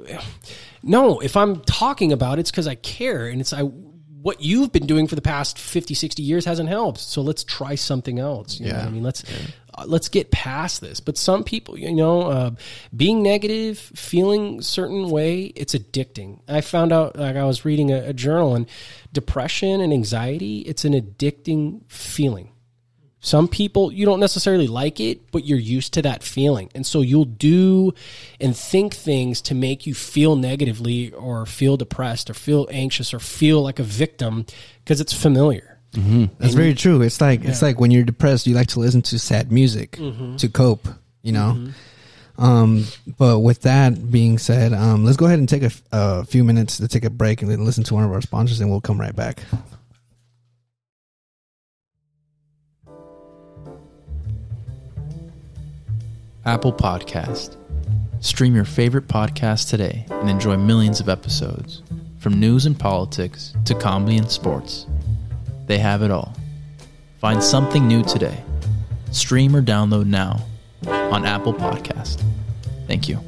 no, if I'm talking about it, it's because I care. And it's what you've been doing for the past 50, 60 years hasn't helped. So let's try something else. You know what I mean? Let's get past this. But some people, you know, being negative, feeling a certain way, it's addicting. I found out, like I was reading a journal, and depression and anxiety, it's an addicting feeling. Some people, you don't necessarily like it, but you're used to that feeling. And so you'll do and think things to make you feel negatively or feel depressed or feel anxious or feel like a victim because it's familiar. Mm-hmm. That's very true. It's like it's like when you're depressed, you like to listen to sad music to cope, you know. Mm-hmm. But with that being said, let's go ahead and take a few minutes to take a break and then listen to one of our sponsors, and we'll come right back. Apple Podcast. Stream your favorite podcast today and enjoy millions of episodes, from news and politics to comedy and sports. They have it all. Find something new today. Stream or download now on Apple Podcast. Thank you.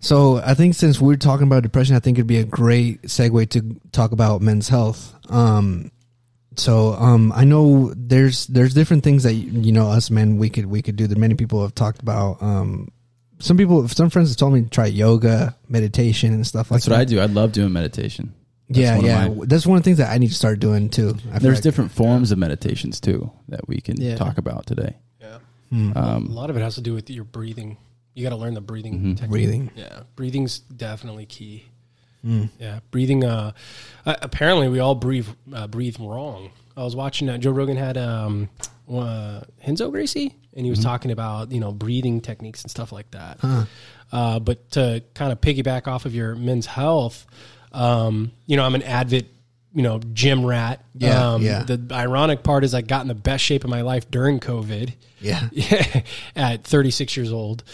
So I think since we're talking about depression, I think it'd be a great segue to talk about men's health. So I know there's different things that, you know, us men, we could do, that many people have talked about. Some friends have told me to try yoga, meditation, and stuff like that. That's what I do. I love doing meditation. That's one of the things that I need to start doing too. There's different forms of meditations too that we can talk about today. Yeah, a lot of it has to do with your breathing. You got to learn the breathing technique. Breathing. Yeah. Breathing's definitely key. Mm. Yeah. Breathing. Apparently, we all breathe wrong. I was watching Joe Rogan had Renzo Gracie, and he was talking about, you know, breathing techniques and stuff like that. Huh. But to kind of piggyback off of your men's health, you know, I'm an avid, you know, gym rat. Yeah, The ironic part is I got in the best shape of my life during COVID. Yeah. At 36 years old,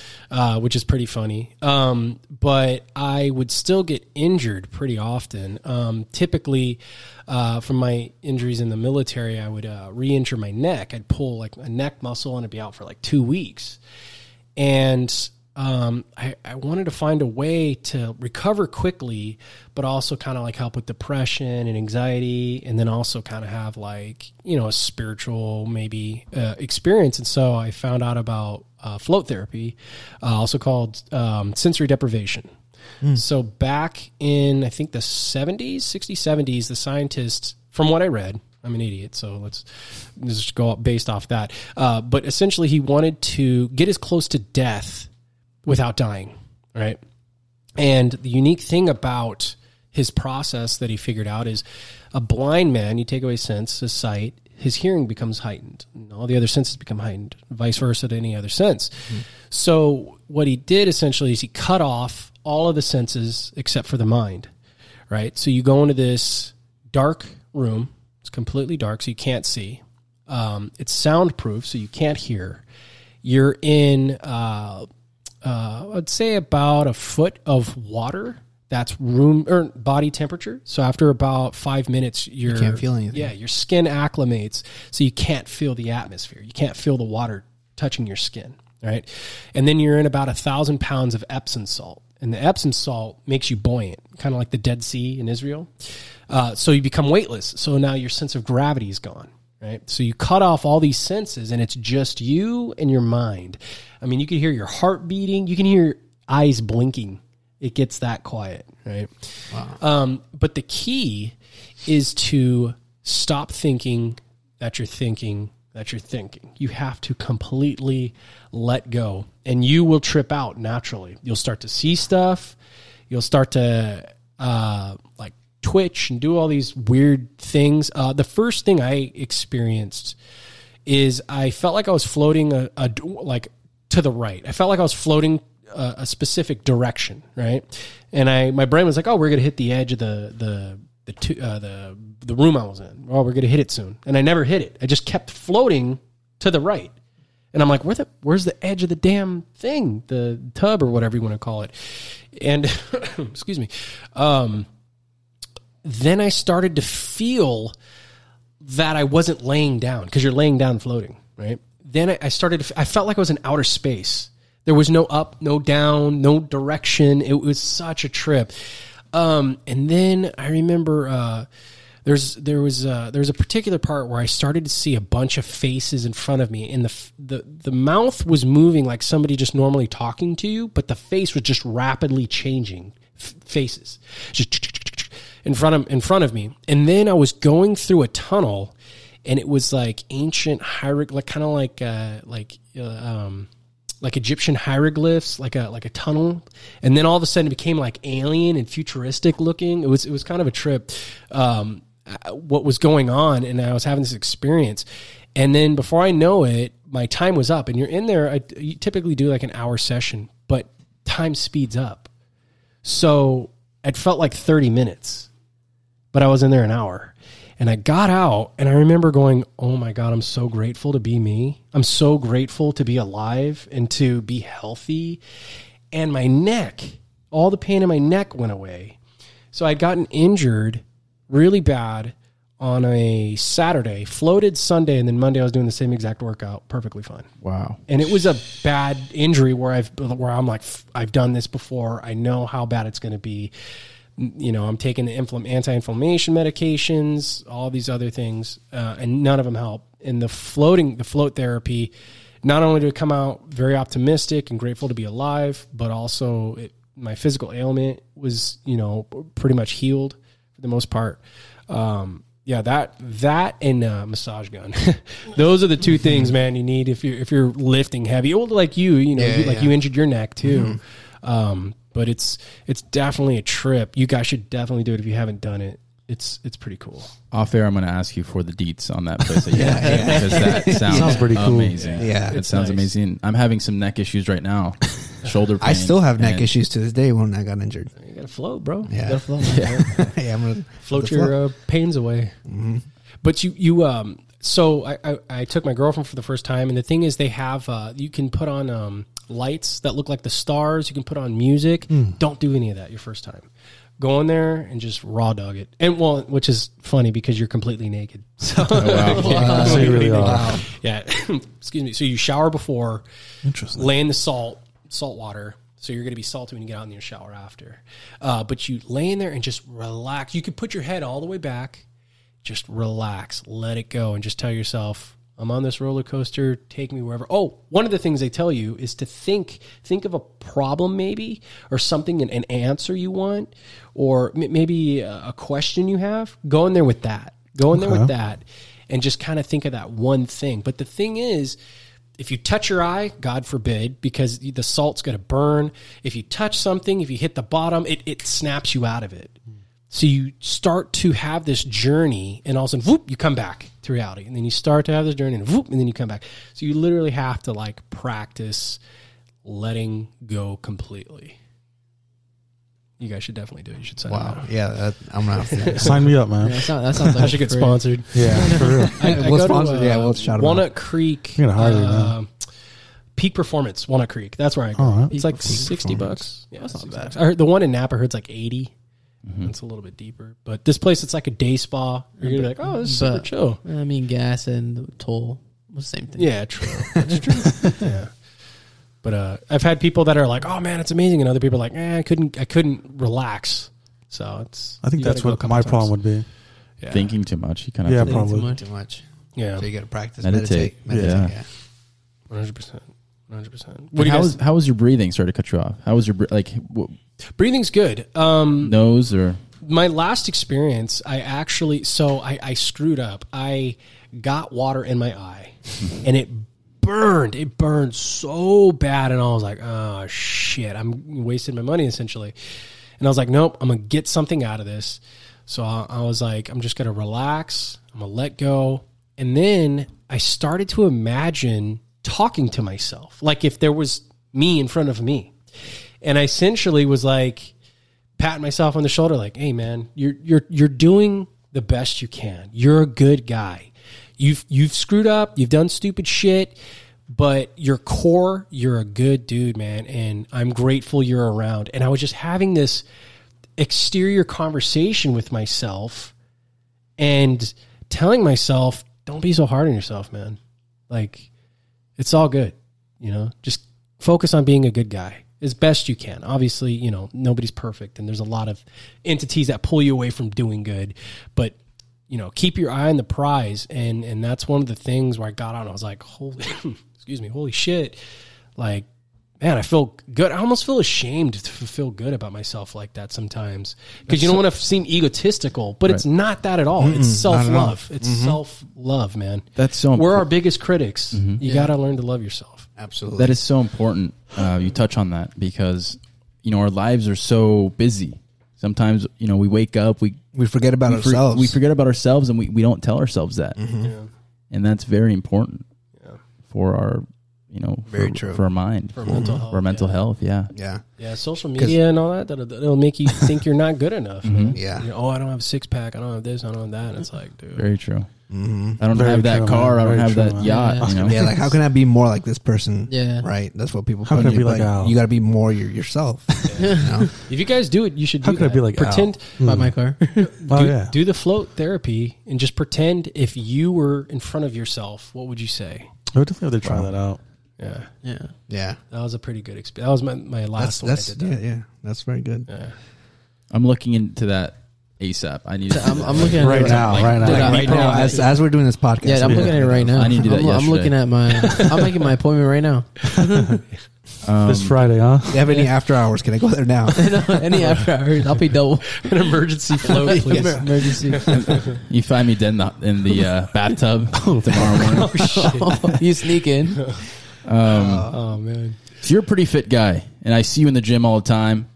which is pretty funny. But I would still get injured pretty often. Typically, from my injuries in the military, I would re-injure my neck. I'd pull like a neck muscle and it'd be out for like 2 weeks. And I wanted to find a way to recover quickly, but also kind of like help with depression and anxiety, and then also kind of have like, you know, a spiritual maybe experience. And so I found out about float therapy, also called sensory deprivation. Mm. So back in, I think, the 60s, 70s, the scientists, from what I read, I'm an idiot, so let's just go up based off that. But essentially he wanted to get as close to death without dying, right? And the unique thing about his process that he figured out is a blind man, you take away sense, his sight, his hearing becomes heightened, and all the other senses become heightened, vice versa to any other sense. Mm. So what he did essentially is he cut off all of the senses except for the mind, right? So you go into this dark room, it's completely dark, so you can't see. It's soundproof, so you can't hear. You're in... I'd say about a foot of water. That's room or body temperature. So after about 5 minutes, you can't feel anything. Yeah, your skin acclimates, so you can't feel the atmosphere. You can't feel the water touching your skin, right? And then you're in about 1,000 pounds of Epsom salt, and the Epsom salt makes you buoyant, kind of like the Dead Sea in Israel. So you become weightless. So now your sense of gravity is gone. Right? So you cut off all these senses, and it's just you and your mind. I mean, you can hear your heart beating. You can hear your eyes blinking. It gets that quiet, right? Wow. But the key is to stop thinking that you're thinking that you're thinking. You have to completely let go, and you will trip out naturally. You'll start to see stuff. You'll start to like twitch and do all these weird things. The first thing I experienced is I felt like I was floating like to the right. I felt like I was floating a specific direction, right? And my brain was like, oh, we're going to hit the edge of the the room I was in. Oh, we're gonna hit it soon, and I never hit it. I just kept floating to the right, and I'm like, where's the edge of the damn thing, the tub or whatever you want to call it? And excuse me. Then I started to feel that I wasn't laying down, because you're laying down floating, right? Then I felt like I was in outer space. There was no up, no down, no direction. It was such a trip. And then I remember there was a particular part where I started to see a bunch of faces in front of me, and the mouth was moving like somebody just normally talking to you, but the face was just rapidly changing faces just in front of me. And then I was going through a tunnel, and it was like ancient hieroglyph, like kind of like Egyptian hieroglyphs, like a tunnel. And then all of a sudden it became like alien and futuristic looking. It was kind of a trip, what was going on. And I was having this experience. And then before I know it, my time was up, and you're in there. You typically do like an hour session, but time speeds up. So it felt like 30 minutes, but I was in there an hour. And I got out, and I remember going, oh my God, I'm so grateful to be me. I'm so grateful to be alive and to be healthy. And my neck, all the pain in my neck went away. So I'd gotten injured really bad on a Saturday, floated Sunday, and then Monday I was doing the same exact workout, perfectly fine. Wow. And it was a bad injury where I'm like, I've done this before. I know how bad it's going to be. You know, I'm taking the anti-inflammation medications, all these other things, and none of them help. And the float therapy, not only did it come out very optimistic and grateful to be alive, but also my physical ailment was, you know, pretty much healed for the most part. Yeah, that and massage gun. Those are the two things, man, you need if you're lifting heavy. Well, like you injured your neck too. Mm-hmm. But it's definitely a trip. You guys should definitely do it if you haven't done it. It's pretty cool. Off air, I'm going to ask you for the deets on that place. Because that sounds pretty cool. Amazing. Yeah, it sounds nice. Amazing. I'm having some neck issues right now. Shoulder pain. I still have neck issues to this day when I got injured. You got to float, bro. Yeah. You got to float. Yeah. Hey, I'm going to float your pains away. Mm-hmm. But so I took my girlfriend for the first time, and the thing is they have, you can put on lights that look like the stars. You can put on music. Don't do any of that your first time. Go in there and just raw dog it. And well, which is funny because you're completely naked. So, oh, wow. Wow. So you really are. Yeah. Excuse me. So you shower before, lay in the salt water. So you're going to be salty when you get out in your shower after. But you lay in there and just relax. You could put your head all the way back. Just relax, let it go, and just tell yourself, I'm on this roller coaster, take me wherever. Oh, one of the things they tell you is to think of a problem maybe, or something, an answer you want, or maybe a question you have. Go in there with that. And just kind of think of that one thing. But the thing is, if you touch your eye, God forbid, because the salt's going to burn. If you touch something, if you hit the bottom, it snaps you out of it. So you start to have this journey, and all of a sudden, whoop, you come back to reality. And then you start to have this journey, and whoop, and then you come back. So you literally have to, like, practice letting go completely. You guys should definitely do it. You should sign up. Wow. Yeah, I'm going to have to. Sign me up, man. Yeah, that sounds like I should get sponsored. Yeah, for real. We'll sponsor. Yeah, we'll shout out. Walnut Creek. You're going to hire me, man. Peak Performance, Walnut Creek. That's where I go. Right. It's like $60. Yeah, that's not bad. I heard the one in Napa, I heard it's like 80. Mm-hmm. It's a little bit deeper, but this place, it's like a day spa. You're gonna be like, oh, this is super chill. I mean, gas and toll was the same thing. Yeah, true. That's true. Yeah. But I've had people that are like, oh man, it's amazing, and other people are like, I couldn't relax. So it's. I think that's what my problem would be. Yeah. Thinking too much. You kind of probably too much. Yeah. So you got to practice meditate. Yeah. 100%. 100%. How was your breathing? Sorry to cut you off. How was your breathing's good. Nose or my last experience, I actually I screwed up. I got water in my eye, and it burned. It burned so bad, and I was like, oh shit, I'm wasting my money essentially. And I was like, nope, I'm gonna get something out of this. So I was like, I'm just gonna relax. I'm gonna let go. And then I started to imagine talking to myself, like if there was me in front of me. And I essentially was like, patting myself on the shoulder like, hey man, you're doing the best you can. You're a good guy. You've screwed up, you've done stupid shit, but your core, you're a good dude, man, and I'm grateful you're around. And I was just having this exterior conversation with myself and telling myself, don't be so hard on yourself, man. Like, it's all good, you know? Just focus on being a good guy as best you can. Obviously, you know, nobody's perfect, and there's a lot of entities that pull you away from doing good. But, you know, keep your eye on the prize, and that's one of the things where I got on. I was like, holy shit. Like, man, I feel good. I almost feel ashamed to feel good about myself like that sometimes, because you don't want to seem egotistical, but It's not that at all. Mm-mm, it's self-love. It's self-love, man. That's so important. We're our biggest critics. Mm-hmm. You got to learn to love yourself. Absolutely. That is so important. You touch on that because, you know, our lives are so busy. Sometimes, you know, we wake up, we forget about ourselves. We forget about ourselves, and we don't tell ourselves that. Mm-hmm. Yeah. And that's very important for our, you know, for our mind, for mental health, for mental health. Social media and all that, it'll make you think you're not good enough. Mm-hmm. Yeah. You know, I don't have a six-pack, I don't have this, I don't have that. And it's like, dude. Very true. Mm-hmm. I don't have that car, I don't have that yacht. You know? Yeah, like, how can I be more like this person? Yeah. Right? That's what people put in you. Like, you got to be more yourself. Yeah. You know? If you guys do it, you should do that. How could I be like, pretend, buy my car. Do the float therapy and just pretend if you were in front of yourself, what would you say? I would definitely have to try that out. Yeah. Yeah. Yeah. That was a pretty good experience. That was my last one I did that. Yeah. That's very good. Yeah. I'm looking into that ASAP. I need to. I'm looking at right it now. Like, right now. As we're doing this podcast. Yeah. I'm looking at it right now. I need to do that. I'm looking at I'm making my appointment right now. This Friday, huh? Do you have any after hours? Can I go there now? No, any after hours. I'll be double. An emergency float, please. Emergency. You find me dead in the bathtub tomorrow morning. Oh, shit. You sneak in. Man. So you're a pretty fit guy, and I see you in the gym all the time.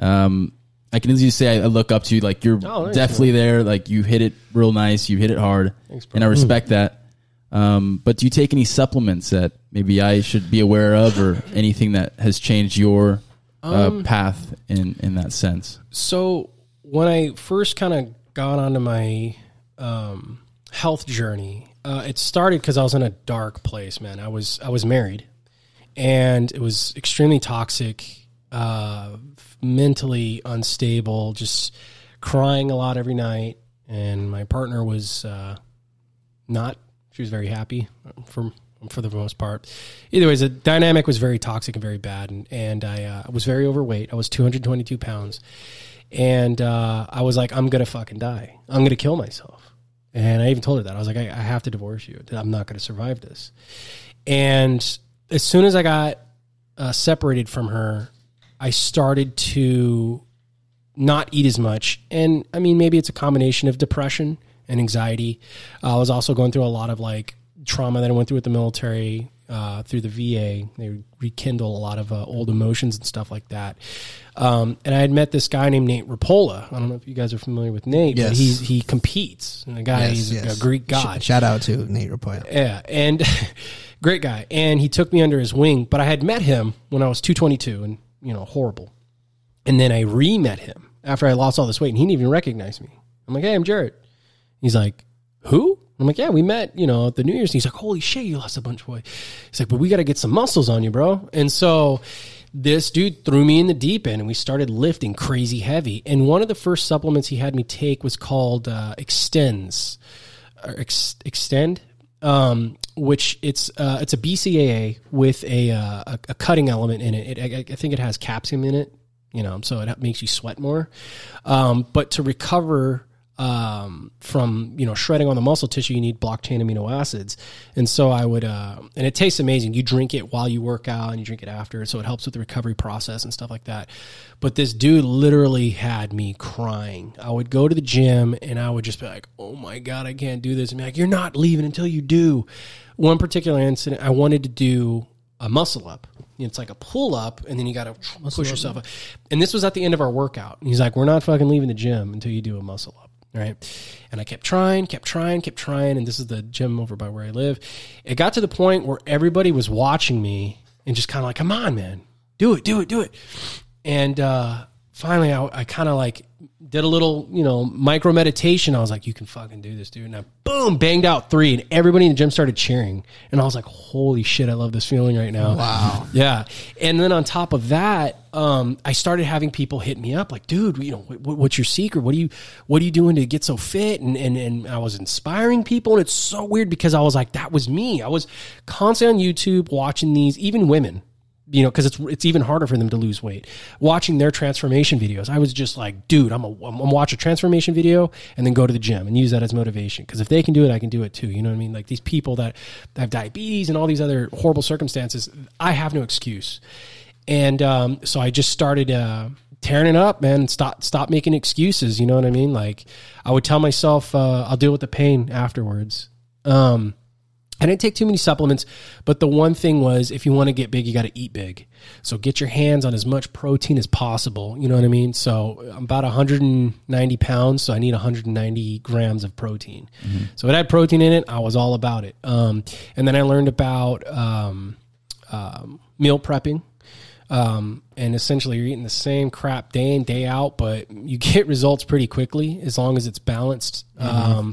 I can easily say I look up to you. Like, you're definitely there. Like, you hit it real nice. You hit it hard. Thanks, bro. And I respect that. But do you take any supplements that maybe I should be aware of, or anything that has changed your path in that sense? So when I first kind of got onto my health journey, it started because I was in a dark place, man. I was married, and it was extremely toxic, mentally unstable, just crying a lot every night. And my partner was she was very happy for the most part. Either way, the dynamic was very toxic and very bad. And I was very overweight. I was 222 pounds. And I was like, I'm going to fucking die. I'm going to kill myself. And I even told her that. I was like, I have to divorce you. I'm not going to survive this. And as soon as I got separated from her, I started to not eat as much. And, I mean, maybe it's a combination of depression and anxiety. I was also going through a lot of, like, trauma that I went through with the military, through the VA. They rekindle a lot of old emotions and stuff like that. And I had met this guy named Nate Raspolla. I don't know if you guys are familiar with Nate, but he competes. And the guy, he's a Greek god. Shout out to Nate Raspolla. Yeah, and great guy. And he took me under his wing, but I had met him when I was 222 and, you know, horrible. And then I re-met him after I lost all this weight, and he didn't even recognize me. I'm like, hey, I'm Jared. He's like, who? I'm like, yeah, we met, you know, at the New Year's. And he's like, holy shit, you lost a bunch of weight. He's like, but we got to get some muscles on you, bro. And so this dude threw me in the deep end, and we started lifting crazy heavy. And one of the first supplements he had me take was called Extend, which it's a BCAA with a cutting element in it. I think it has calcium in it, you know, so it makes you sweat more. But to recover from, you know, shredding on the muscle tissue, you need blockchain amino acids. And so I would, and it tastes amazing. You drink it while you work out, and you drink it after. So it helps with the recovery process and stuff like that. But this dude literally had me crying. I would go to the gym, and I would just be like, oh my God, I can't do this. And be like, you're not leaving until you do. One particular incident, I wanted to do a muscle up. It's like a pull up, and then you got to push yourself up. And this was at the end of our workout. And he's like, we're not fucking leaving the gym until you do a muscle up. Right. And I kept trying. And this is the gym over by where I live. It got to the point where everybody was watching me and just kind of like, come on, man, do it. And finally I kind of like did a little, you know, micro meditation. I was like, you can fucking do this, dude. And I boom, banged out 3 and everybody in the gym started cheering. And I was like, holy shit, I love this feeling right now. Wow. Yeah. And then on top of that, I started having people hit me up like, dude, you know, what's your secret? What are you doing to get so fit? And I was inspiring people. And it's so weird because I was like, that was me. I was constantly on YouTube watching these, even women, you know, because it's even harder for them to lose weight. Watching their transformation videos, I was just like, dude, I'm watch a transformation video and then go to the gym and use that as motivation. Because if they can do it, I can do it too. You know what I mean? Like these people that have diabetes and all these other horrible circumstances, I have no excuse. And so I just started tearing it up, man. Stop making excuses. You know what I mean? Like I would tell myself, I'll deal with the pain afterwards. I didn't take too many supplements, but the one thing was, if you want to get big, you got to eat big. So get your hands on as much protein as possible. You know what I mean? So I'm about 190 pounds, so I need 190 grams of protein. Mm-hmm. So it had protein in it. I was all about it. And then I learned about meal prepping. And essentially you're eating the same crap day in, day out, but you get results pretty quickly as long as it's balanced. Mm-hmm.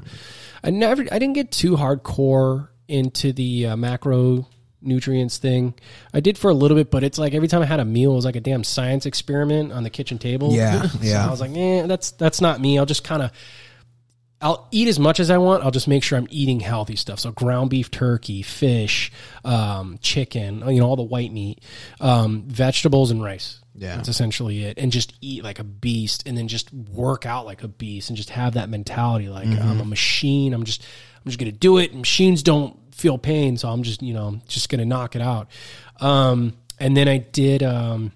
I didn't get too hardcore into the macronutrients thing. I did for a little bit, but it's like every time I had a meal, it was like a damn science experiment on the kitchen table. Yeah, yeah. So I was like, that's not me. I'll eat as much as I want. I'll just make sure I'm eating healthy stuff. So ground beef, turkey, fish, chicken, you know, all the white meat, vegetables and rice. Yeah. That's essentially it. And just eat like a beast and then just work out like a beast and just have that mentality. Like I'm a machine. I'm just going to do it. Machines don't feel pain. So I'm just, you know, going to knock it out. And then I did a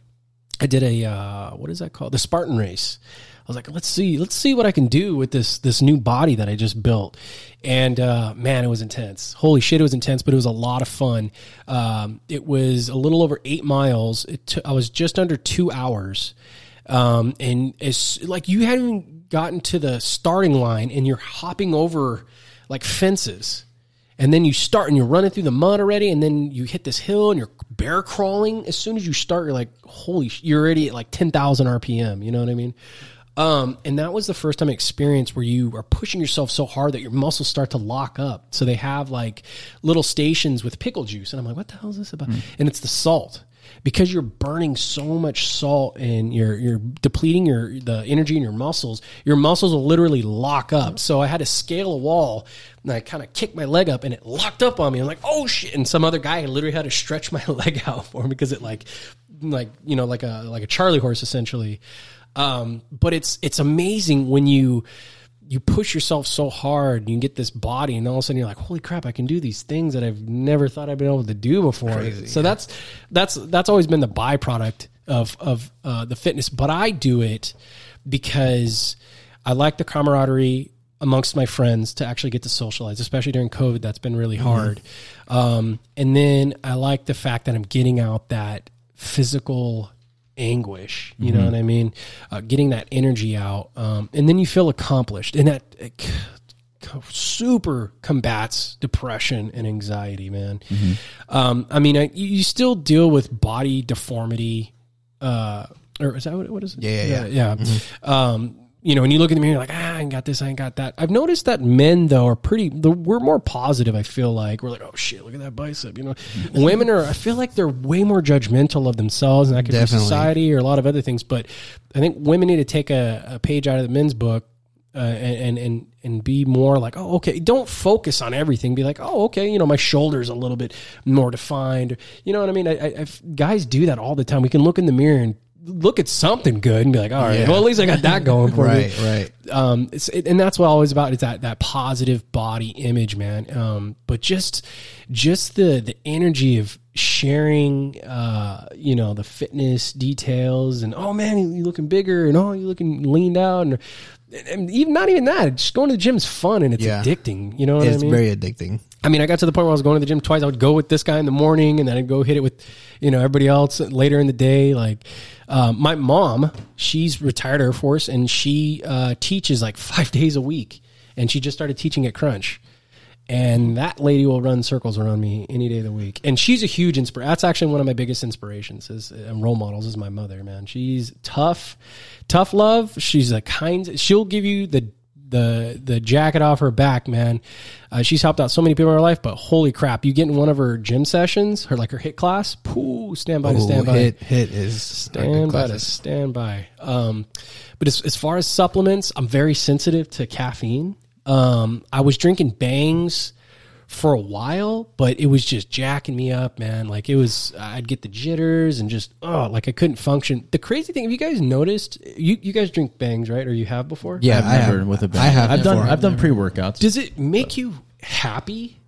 what is that called? The Spartan race. I was like, let's see what I can do with this new body that I just built. And, man, it was intense. Holy shit. It was intense, but it was a lot of fun. It was a little over 8 miles. I was just under 2 hours. And it's like, you hadn't gotten to the starting line and you're hopping over like fences. And then you start and you're running through the mud already. And then you hit this hill and you're bear crawling. As soon as you start, you're like, you're already at like 10,000 RPM. You know what I mean? And that was the first time I experienced where you are pushing yourself so hard that your muscles start to lock up. So they have like little stations with pickle juice. And I'm like, what the hell is this about? And it's the salt, because you're burning so much salt and you're depleting the energy in your muscles. Your muscles will literally lock up. So I had to scale a wall and I kind of kicked my leg up and it locked up on me. I'm like, oh shit. And some other guy literally had to stretch my leg out for me because it like a Charley horse essentially. But it's amazing when you push yourself so hard and you get this body and all of a sudden you're like, holy crap, I can do these things that I've never thought I've been able to do before. Crazy, so yeah. That's always been the byproduct of the fitness. But I do it because I like the camaraderie amongst my friends to actually get to socialize, especially during COVID. That's been really hard. Mm-hmm. And then I like the fact that I'm getting out that physical anguish, you know what I mean? Getting that energy out. And then you feel accomplished, and that super combats depression and anxiety, man. I mean, you still deal with body deformity, or is that what is it? Yeah. Mm-hmm. You know, when you look in the mirror, you're like, I ain't got this, I ain't got that. I've noticed that men, though, are we're more positive, I feel like. We're like, oh, shit, look at that bicep, you know. Women I feel like they're way more judgmental of themselves, and that could be society or a lot of other things. But I think women need to take a page out of the men's book and be more like, oh, okay, don't focus on everything. Be like, oh, okay, you know, my shoulder's a little bit more defined. You know what I mean? Guys do that all the time. We can look in the mirror and look at something good and be like, all right, well, at least I got that going for me. Right. And that's what I'm always about. It's that positive body image, man. But just the energy of sharing, you know, the fitness details and, oh man, you're looking bigger, and oh, you're looking leaned out, and even not even that, just going to the gym is fun, and it's addicting. You know what I mean? It's very addicting. I mean, I got to the point where I was going to the gym twice. I would go with this guy in the morning, and then I'd go hit it with, you know, everybody else later in the day. Like, my mom, she's retired Air Force, and she teaches like 5 days a week, and she just started teaching at Crunch. And that lady will run circles around me any day of the week. And she's a huge inspiration. That's actually one of my biggest inspirations and role models is my mother, man. She's tough, tough love. She's a kind, she'll give you the jacket off her back, man. She's helped out so many people in her life, but holy crap, you get in one of her gym sessions, her HIIT class, poo, stand by to stand by. But as far as supplements, I'm very sensitive to caffeine. I was drinking Bangs for a while, but it was just jacking me up, man. Like it was, I'd get the jitters and just, like I couldn't function. The crazy thing, have you guys noticed, you guys drink Bangs, right? Or you have before? Yeah, I've done pre-workouts. Does it make you happy?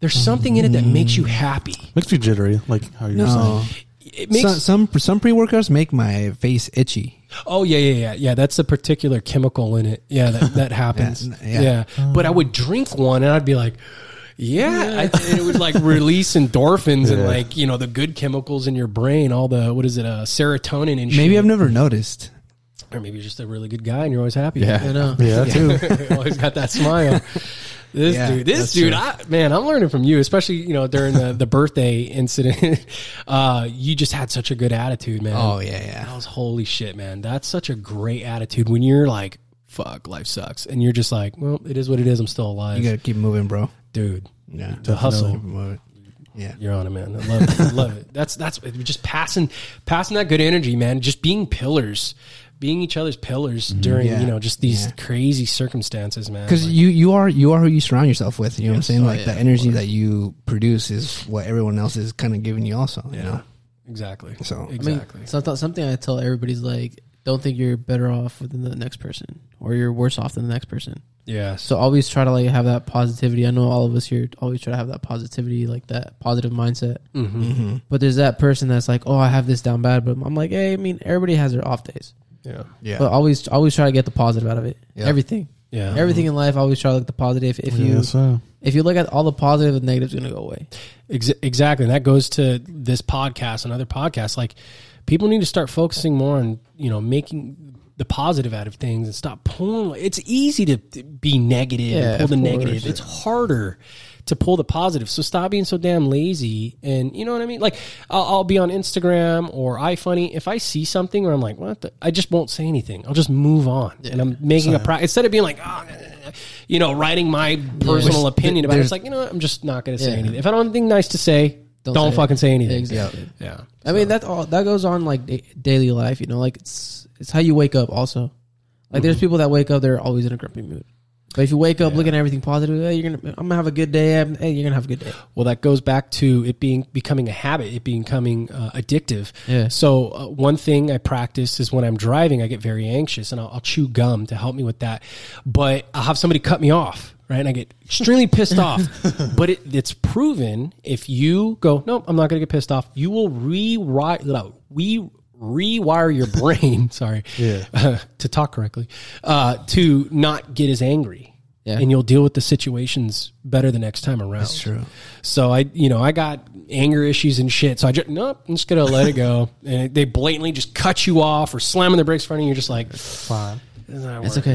There's something in it that makes you happy. Makes you jittery, like how you're saying. It makes some pre-workouts make my face itchy. Oh yeah. That's a particular chemical in it. Yeah, that happens. But I would drink one and I'd be like, and it would like release endorphins and like the good chemicals in your brain. All the serotonin and shit. Maybe I've never noticed. Or maybe you're just a really good guy and you're always happy. Yeah, I know. Yeah, too. Always got that smile. This dude, I'm learning from you, especially, during the birthday incident, you just had such a good attitude, man. Oh yeah. That was holy shit, man. That's such a great attitude when you're like, fuck, life sucks. And you're just like, well, it is what it is. I'm still alive. You got to keep moving, bro. Dude. Yeah. The hustle. Yeah. You're on it, man. I love it. I love it. That's just passing that good energy, man. Just being each other's pillars during, just these crazy circumstances, man. Because you are who you surround yourself with, you know what I'm saying? The energy that you produce is what everyone else is kind of giving you also, Exactly. So, exactly. Something I tell everybody's like, don't think you're better off than the next person or you're worse off than the next person. Yeah. So always try to have that positivity. I know all of us here always try to have that positivity, like that positive mindset. Mm-hmm. Mm-hmm. But there's that person that's like, oh, I have this down bad. But I'm like, hey, I mean, everybody has their off days. Yeah. But always try to get the positive out of it. Yeah. Everything. Yeah. Everything in life, always try to look the positive. If you look at all the positive, the negative is going to go away. Exactly. And that goes to this podcast and other podcasts. Like people need to start focusing more on, making the positive out of things and stop pulling. It's easy to be negative and pull the negative. It's harder to pull the positive. So stop being so damn lazy. And you know what I mean? Like I'll be on Instagram or iFunny. If I see something where I'm like, I just won't say anything. I'll just move on. Yeah. And I'm making instead of being like, writing my personal opinion about it. It's like, I'm just not going to say anything. If I don't have anything nice to say, don't fucking say anything. Exactly. Yeah. I mean, that's all that goes on like daily life, like it's how you wake up also. Like there's people that wake up, they're always in a grumpy mood. But if you wake up looking at everything positive, I'm gonna have a good day. You're gonna have a good day. Well, that goes back to it becoming a habit, it becoming addictive. Yeah. So one thing I practice is when I'm driving, I get very anxious, and I'll chew gum to help me with that. But I'll have somebody cut me off, right? And I get extremely pissed off. But it's proven if you go, nope, I'm not gonna get pissed off. You will rewire your brain to talk correctly to not get as angry and you'll deal with the situations better the next time around. That's true. So I got anger issues and shit, so I'm just gonna let it go. And they blatantly just cut you off or slamming the brakes in front of you. You're just like, fine, it's okay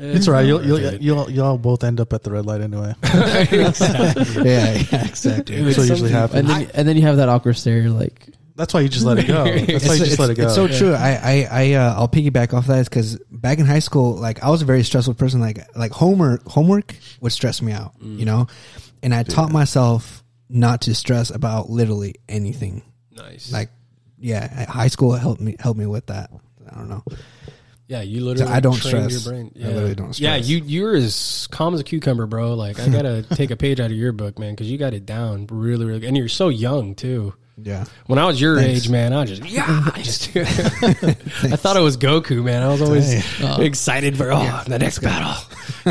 it's all right. You'll both end up at the red light anyway. Exactly. Yeah exactly. That's what usually happens. And then you have that awkward stare. You're like, that's why you just let it go. That's why you just let it go. It's so true. I'll piggyback off that because back in high school, like I was a very stressful person. Like homework would stress me out, And I taught myself not to stress about literally anything. Nice. Like, at high school it helped me with that. I don't know. Yeah, you literally so I don't stress. Your brain. Yeah. I literally don't stress. Yeah, you're as calm as a cucumber, bro. Like I gotta take a page out of your book, man, because you got it down really, really, and you're so young too. Yeah. When I was your age, man, I just I thought it was Goku, man. I was always excited for the next battle.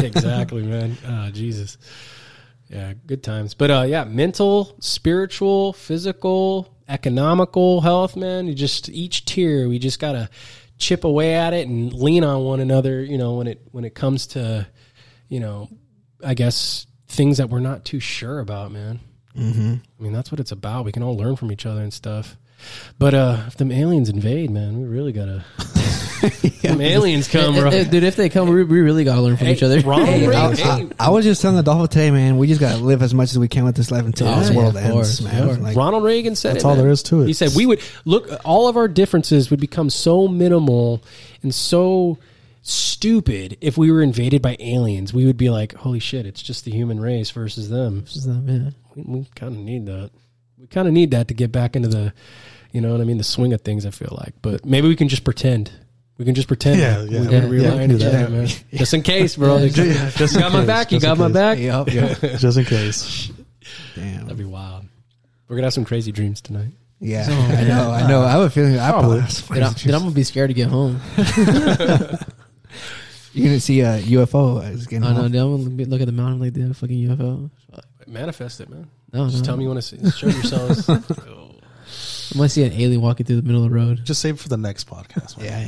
Exactly, man. Oh, Jesus. Yeah, good times. But mental, spiritual, physical, economical health, man. You just each tier, we just gotta chip away at it and lean on one another, when it comes to, I guess things that we're not too sure about, man. Mm-hmm. I mean, that's what it's about. We can all learn from each other and stuff. But if them aliens invade, man, we really gotta Some aliens come, bro. Dude, if they come, we really got to learn from each other. I was just telling the Dolphin today, man, we just got to live as much as we can with this life until this world ends, man. Like, Ronald Reagan said that's all there is to it. He said, we would, look, all of our differences would become so minimal and so stupid if we were invaded by aliens. We would be like, holy shit, it's just the human race versus them. We kind of need that. We kind of need that to get back into the, you know what I mean, the swing of things, I feel like. But maybe we can just pretend. We can just pretend. Yeah, we gotta rely on each other, man. Just in case, bro. You got my back. Yep. Just in case. Damn. That'd be wild. We're gonna have some crazy dreams tonight. Yeah, so, I know. I have a feeling. Dude, I'm gonna be scared to get home. You're gonna see a UFO. I know. I'm gonna look at the mountain like the fucking UFO. Manifest it, man. No, just tell me you want to see. Show yourselves. I might see an alien walking through the middle of the road. Just save it for the next podcast. Yeah.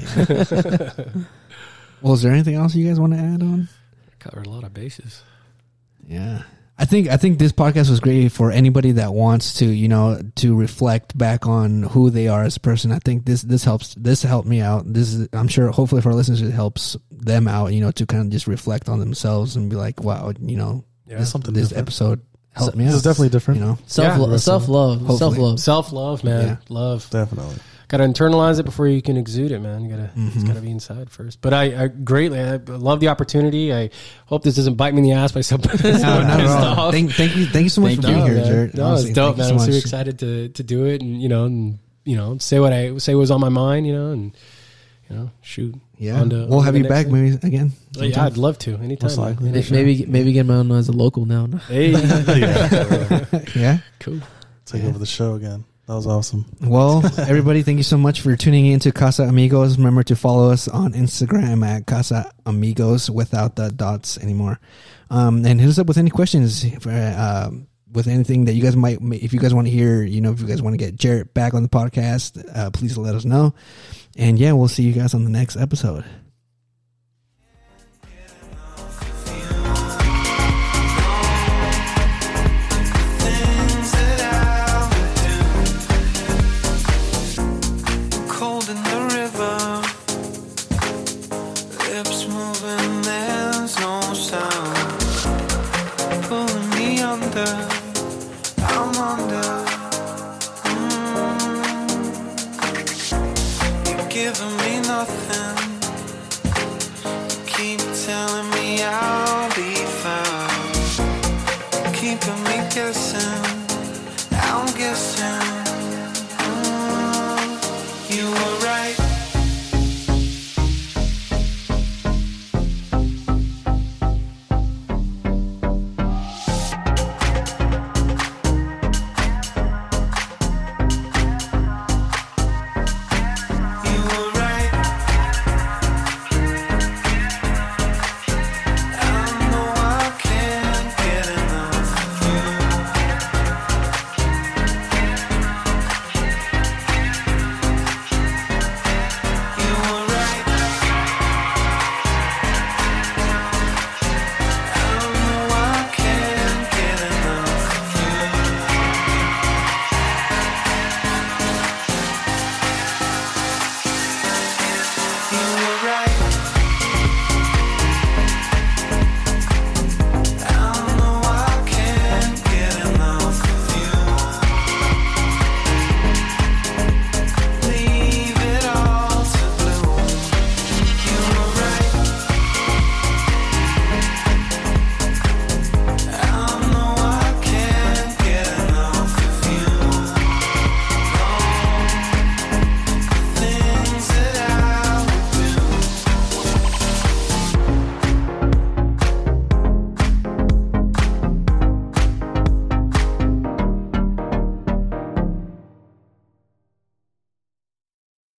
Well, is there anything else you guys want to add on? Covered a lot of bases. Yeah. I think this podcast was great for anybody that wants to, you know, to reflect back on who they are as a person. I think this helps. This helped me out. This is, I'm sure, hopefully for our listeners, it helps them out, you know, to kind of just reflect on themselves and be like, wow, you know, this episode helped me out. This is definitely different. You know? Self-love, man. Yeah. Love. Definitely. Got to internalize it before you can exude it, man. You gotta, it's got to be inside first. But I love the opportunity. I hope this doesn't bite me in the ass by something. No. Thank you so much for being here, Jared. No, it's dope, man. I'm super excited to do it, and say what was on my mind, shoot. Yeah, we'll have you back maybe again. Yeah, I'd love to. Anytime. Maybe get my own as a local now. Hey. Yeah. Cool. Take over the show again. That was awesome. Well, everybody, thank you so much for tuning in to Casa Amigos. Remember to follow us on Instagram at Casa Amigos without the dots anymore. And hit us up with any questions with anything that you guys might, if you guys want to hear, if you guys want to get Jared back on the podcast, please let us know. And yeah, we'll see you guys on the next episode. Yes, sir.